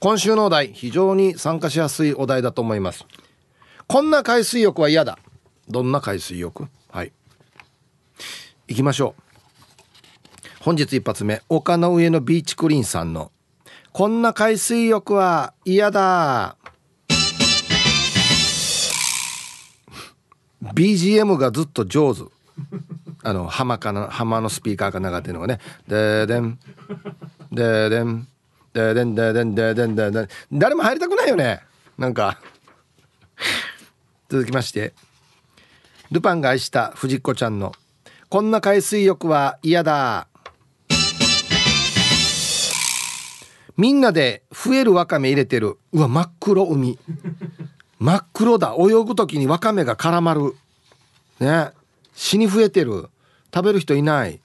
今週のお題、非常に参加しやすいお題だと思います。こんな海水浴は嫌だ。どんな海水浴？はい、行きましょう。本日一発目、丘の上のビーチクリーンさんのこんな海水浴は嫌だ。ビージーエム がずっと上手。あの浜かな、浜のスピーカーか流れてるのがね、ででんででんででんででんででんででん、誰も入りたくないよね、なんか。続きまして、ルパンが愛した藤子ちゃんのこんな海水浴は嫌だ。みんなで増えるワカメ入れてる。うわ、真っ黒海、真っ黒だ。泳ぐときにワカメが絡まるね。死に増えてる。食べる人いない。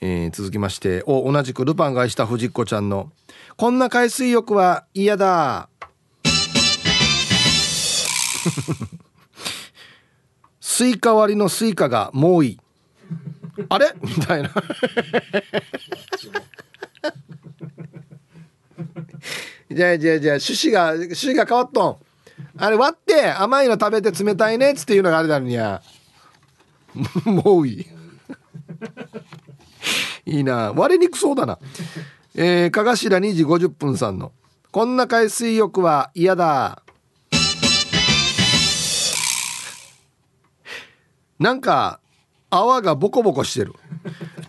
えー、続きまして、お同じくルパンが愛した藤子ちゃんのこんな海水浴は嫌だ。スイカ割りのスイカがもういい。あれみたいなじゃあじゃあじゃあ趣旨が趣旨が変わっとん。あれ割って甘いの食べて冷たいねっつっていうのがあれだのにゃもういいいいな、割れにくそうだな。えー、かがしらにじごじゅっぷんさんのこんな海水浴は嫌だ。なんか泡がボコボコしてる。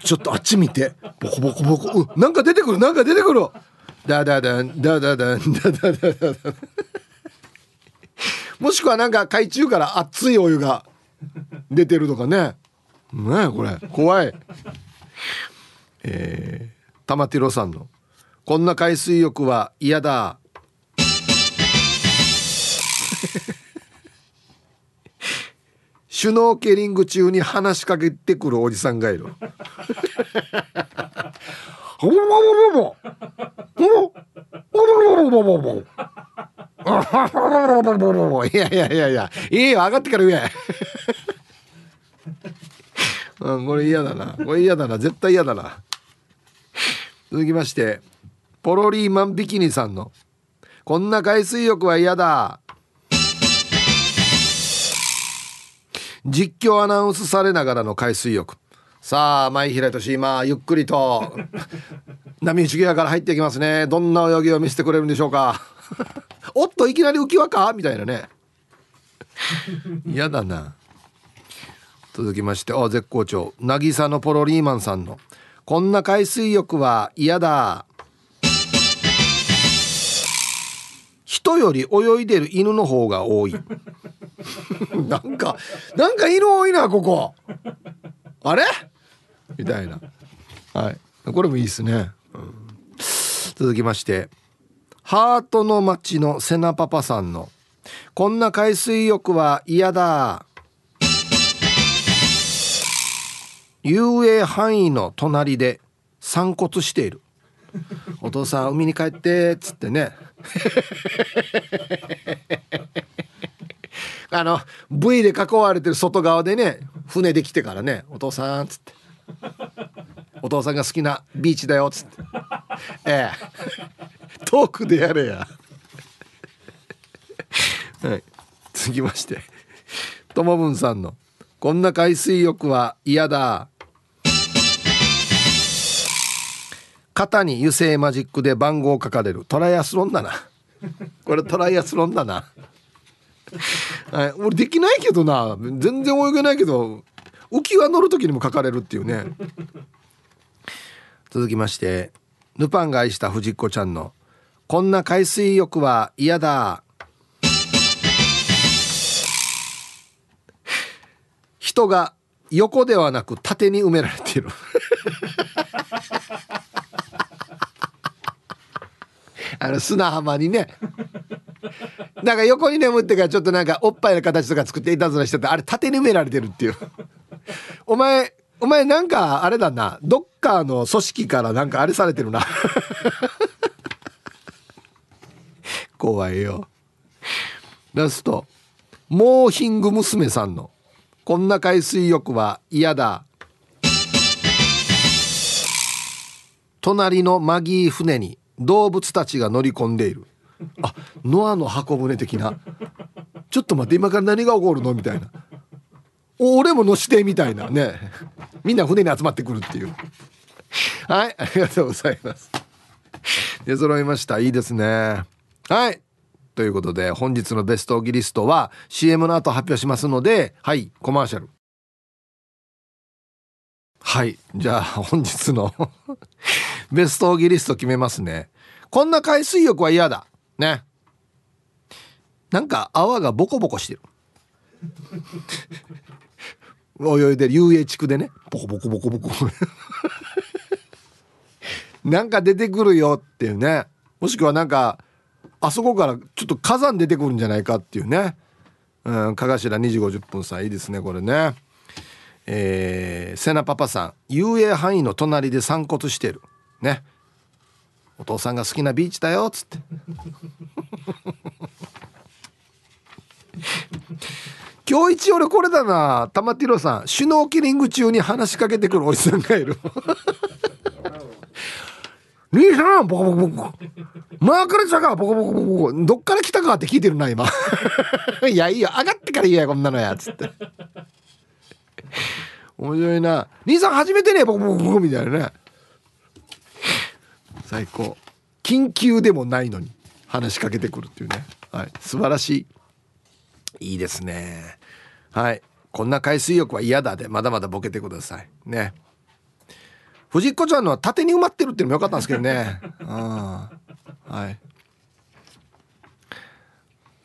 ちょっとあっち見て、ボコボコボコ、うん、なんか出てくる、なんか出てくる、だだだんだだだんだだだだだもしくはなんか海中から熱いお湯が出てるとかね。ねえこれ怖い。えー、玉ティロさんのこんな海水浴は嫌だシュノーケリング中に話しかけてくるおじさんがいるいやいやいやいや、いいよ、上がってから上、うん、これ嫌だな、これ嫌だな、絶対嫌だな。続きましてポロリーマンビキニさんのこんな海水浴は嫌だ。実況アナウンスされながらの海水浴。さあ前平とし今ゆっくりと波打ち際から入っていきますね。どんな泳ぎを見せてくれるんでしょうかおっといきなり浮き輪かみたいなね嫌だな。続きましてあ絶好調渚のポロリーマンさんのこんな海水浴は嫌だ。人より泳いでる犬の方が多いなんかなんか犬多いなここあれみたいな、はい、これもいいですね、うん、続きましてハートの町のセナパパさんのこんな海水浴は嫌だ。遊泳範囲の隣で散骨している。お父さん海に帰ってっつってねあの ブイ で囲われてる外側でね船で来てからねお父さんっつってお父さんが好きなビーチだよっつってええトークでやれやはい、続きましてともぶんさんのこんな海水浴は嫌だ。肩に油性マジックで番号を書かれる。トライアスロンだなこれトライアスロンだな、はい、俺できないけどな、全然泳げないけど浮き輪乗る時にも書かれるっていうね続きましてヌパンが愛した藤子ちゃんのこんな海水浴は嫌だ。人が横ではなく縦に埋められているあの砂浜にねなんか横に眠ってからちょっとなんかおっぱいの形とか作っていたずらしてた、あれ縦に埋められてるっていうお前お前なんかあれだな、どっかの組織からなんかあれされてるな怖いよ。ラストモーヒング娘さんのこんな海水浴は嫌だ。隣のマギー船に動物たちが乗り込んでいる。あ、ノアの箱舟的な。ちょっと待って、今から何が起こるのみたいな。俺も乗してみたいなね。みんな船に集まってくるっていう。はい、ありがとうございます。出揃いました。いいですね。はい。ということで本日のベストオギリストは シーエム の後発表しますので、はいコマーシャル。はいじゃあ本日のベストオギリスト決めますね。こんな海水浴は嫌だね。なんか泡がボコボコしてる泳いでる遊泳地区でねボコボコボコボコなんか出てくるよっていうね、もしくはなんかあそこからちょっと火山出てくるんじゃないかっていうね、うん、かがしらにじごじゅっぷんさんいいですねこれね。えー、セナパパさん遊泳範囲の隣で散骨してるね、お父さんが好きなビーチだよっつって今日今日一俺これだな。玉ティロさん、シュノーキリング中に話しかけてくるおじさんがいる。兄さんボコボコボコマーカルチャーがボコボコボコどっから来たかって聞いてるな今。いやいいよ上がってから言えやこんなのやつって。面白いな。兄さん初めてねボコボコボコみたいなね。最高。緊急でもないのに話しかけてくるっていうね。はい、素晴らしい。いいですね。はい、こんな海水浴は嫌だでまだまだボケてくださいね。藤子ちゃんのは縦に埋まってるっていうのも良かったんですけどね。あはい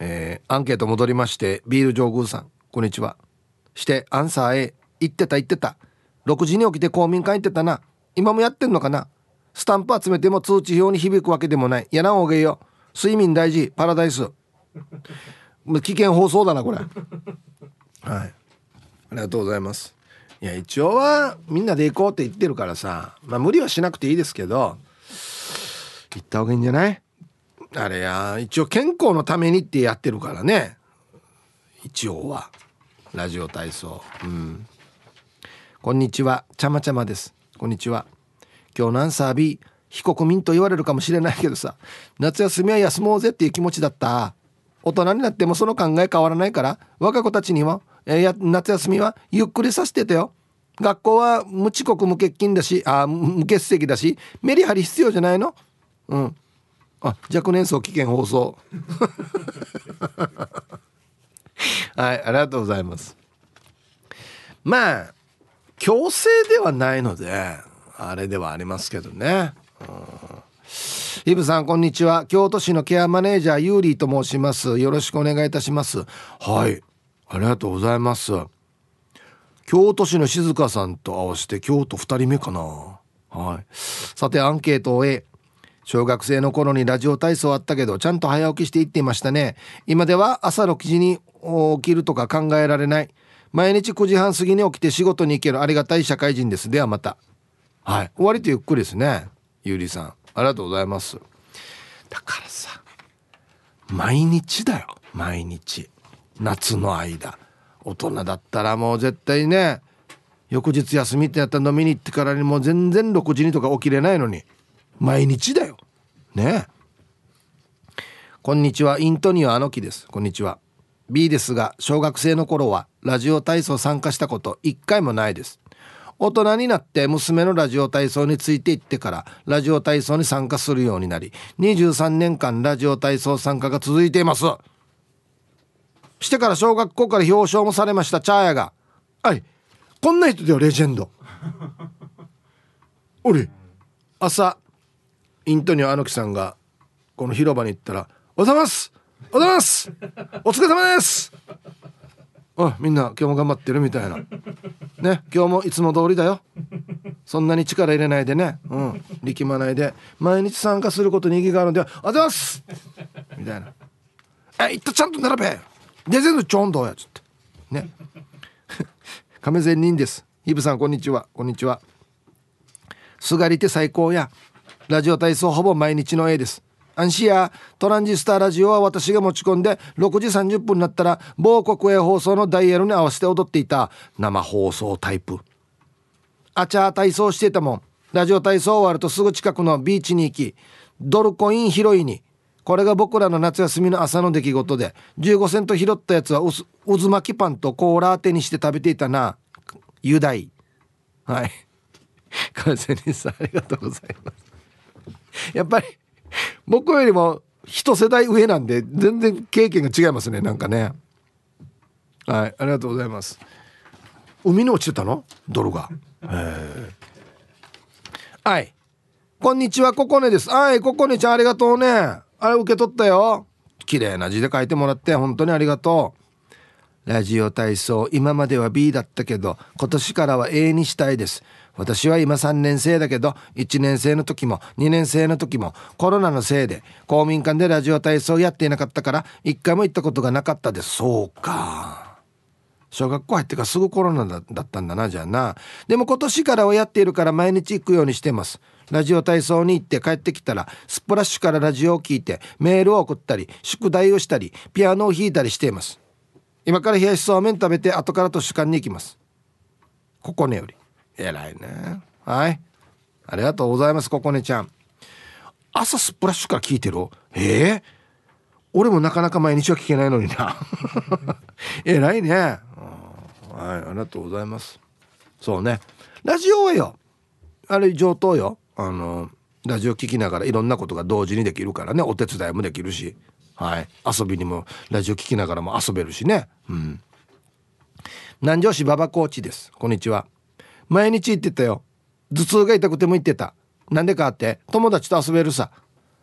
えー、アンケート戻りましてビール上宮さんこんにちは。してアンサー A 言ってた言ってたろくじに起きて公民館行ってたな。今もやってんのかな。スタンプ集めても通知表に響くわけでもない。やらんおげよ。睡眠大事パラダイス。危険放送だなこれ。はいありがとうございます。いや一応はみんなで行こうって言ってるからさ、まあ、無理はしなくていいですけど行った方がいいんじゃない。あれや一応健康のためにってやってるからね一応はラジオ体操、うん、こんにちはちゃまちゃまです。こんにちは。今日のアンサー B 非国民と言われるかもしれないけどさ夏休みは休もうぜっていう気持ちだった。大人になってもその考え変わらないから若子たちにもえや夏休みはゆっくりさせてたよ。学校は無遅刻無欠勤だしあ無欠席だしメリハリ必要じゃないの。うんあ若年層危険放送。はいありがとうございます。まあ強制ではないのであれではありますけどね、うんイブさんこんにちは。京都市のケアマネージャーユーリーと申します。よろしくお願いいたします。はいありがとうございます。京都市の静香さんと合わせて京都ふたりめかな。はいさてアンケートを A 小学生の頃にラジオ体操あったけどちゃんと早起きしていっていましたね。今では朝ろくじに起きるとか考えられない。毎日くじはん過ぎに起きて仕事に行けるありがたい社会人です。ではまた。はい割とゆっくりですねユーリーさんありがとうございます。だからさ毎日だよ毎日夏の間大人だったらもう絶対ね翌日休みってやったら飲みに行ってからにもう全然ろくじにとか起きれないのに毎日だよねえ。こんにちはイントニオあの木です。こんにちは。 B ですが小学生の頃はラジオ体操参加したこといっかいもないです。大人になって娘のラジオ体操についていってからラジオ体操に参加するようになりにじゅうさんねんかんラジオ体操参加が続いています。してから小学校から表彰もされましたチャーヤが。はいこんな人だよレジェンド。俺朝イントニオあのきさんがこの広場に行ったらおはようございますおはようございますお疲れ様ですあみんな今日も頑張ってるみたいなね今日もいつも通りだよそんなに力入れないでね、うん、力まないで毎日参加することに意義があるんではあざますみたいなえいったちゃんと並べで全部ちょんどうやつってね亀仙人です。ヒブさんこんにちは。こんにちは。すがりて最高やラジオ体操ほぼ毎日の A です。安心やトランジスタラジオは私が持ち込んでろくじさんじゅっぷんになったら某国営放送のダイヤルに合わせて踊っていた生放送タイプ。あちゃ体操してたもん。ラジオ体操終わるとすぐ近くのビーチに行きドルコイン拾いに。これが僕らの夏休みの朝の出来事でじゅうごセント拾ったやつは渦巻きパンとコーラ当てにして食べていたな雄大。はい川瀬さんありがとうございます。やっぱり僕よりも一世代上なんで全然経験が違いますねなんかね。はいありがとうございます。海に落ちてたの泥が。はいこんにちはココネです。はいココネちゃんありがとうね。あれ受け取ったよ綺麗な字で書いてもらって本当にありがとう。ラジオ体操今までは B だったけど今年からは A にしたいです。私は今さんねんせいだけどいちねんせいの時もにねんせいの時もコロナのせいで公民館でラジオ体操やっていなかったからいっかいも行ったことがなかったです。そうか小学校入ってからすぐコロナ だ, だったんだなじゃあな。でも今年からはやっているから毎日行くようにしてます。ラジオ体操に行って帰ってきたらスプラッシュからラジオを聞いてメールを送ったり宿題をしたりピアノを弾いたりしています。今から冷やしそうめん食べて後からと主観に行きます。ここねよりえらいね。はい、ありがとうございます。ここねちゃん、朝スプラッシュから聞いてる。えー、俺もなかなか毎日は聞けないのになえらいね。はい、ありがとうございます。そうね、ラジオはよ、あれ上等よ。あのラジオ聞きながらいろんなことが同時にできるからね。お手伝いもできるし、はい、遊びにもラジオ聞きながらも遊べるしね、うん、南城市馬場コーチです。こんにちは。毎日行ってたよ。頭痛が痛くても行ってた。なんでかって友達と遊べるさ。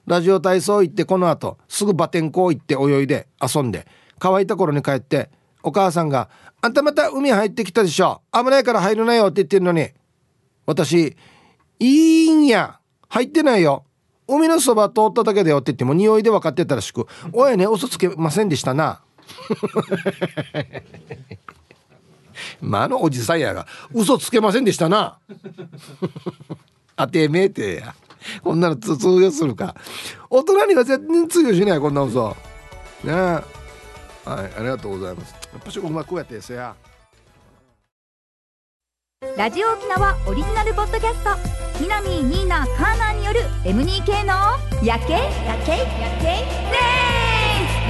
ラジオ体操行って、この後すぐバテンコ行って泳いで遊んで、乾いた頃に帰ってお母さんがあんたまた海入ってきたでしょ、危ないから入るなよって言ってるのに、私いいんや入ってないよ、海のそば通っただけだよって言っても匂いで分かってたらしく、おやね、嘘つけませんでしたなまああのおじさんやが嘘つけませんでしたなあてめえてや、こんなの通用するか。大人には全然通用しないこんな嘘ね。はい、ありがとうございます。やっぱしうまくやってですや。ラジオ沖縄オリジナルポッドキャスト、南ニーナカーナーによる エムツーケー のやけやけやけね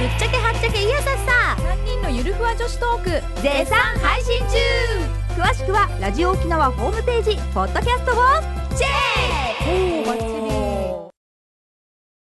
え、ぶっちゃけはっちゃけいやさっささんにんのゆるふわ女子トーク絶賛配信中。詳しくはラジオ沖縄ホームページポッドキャストをチェック。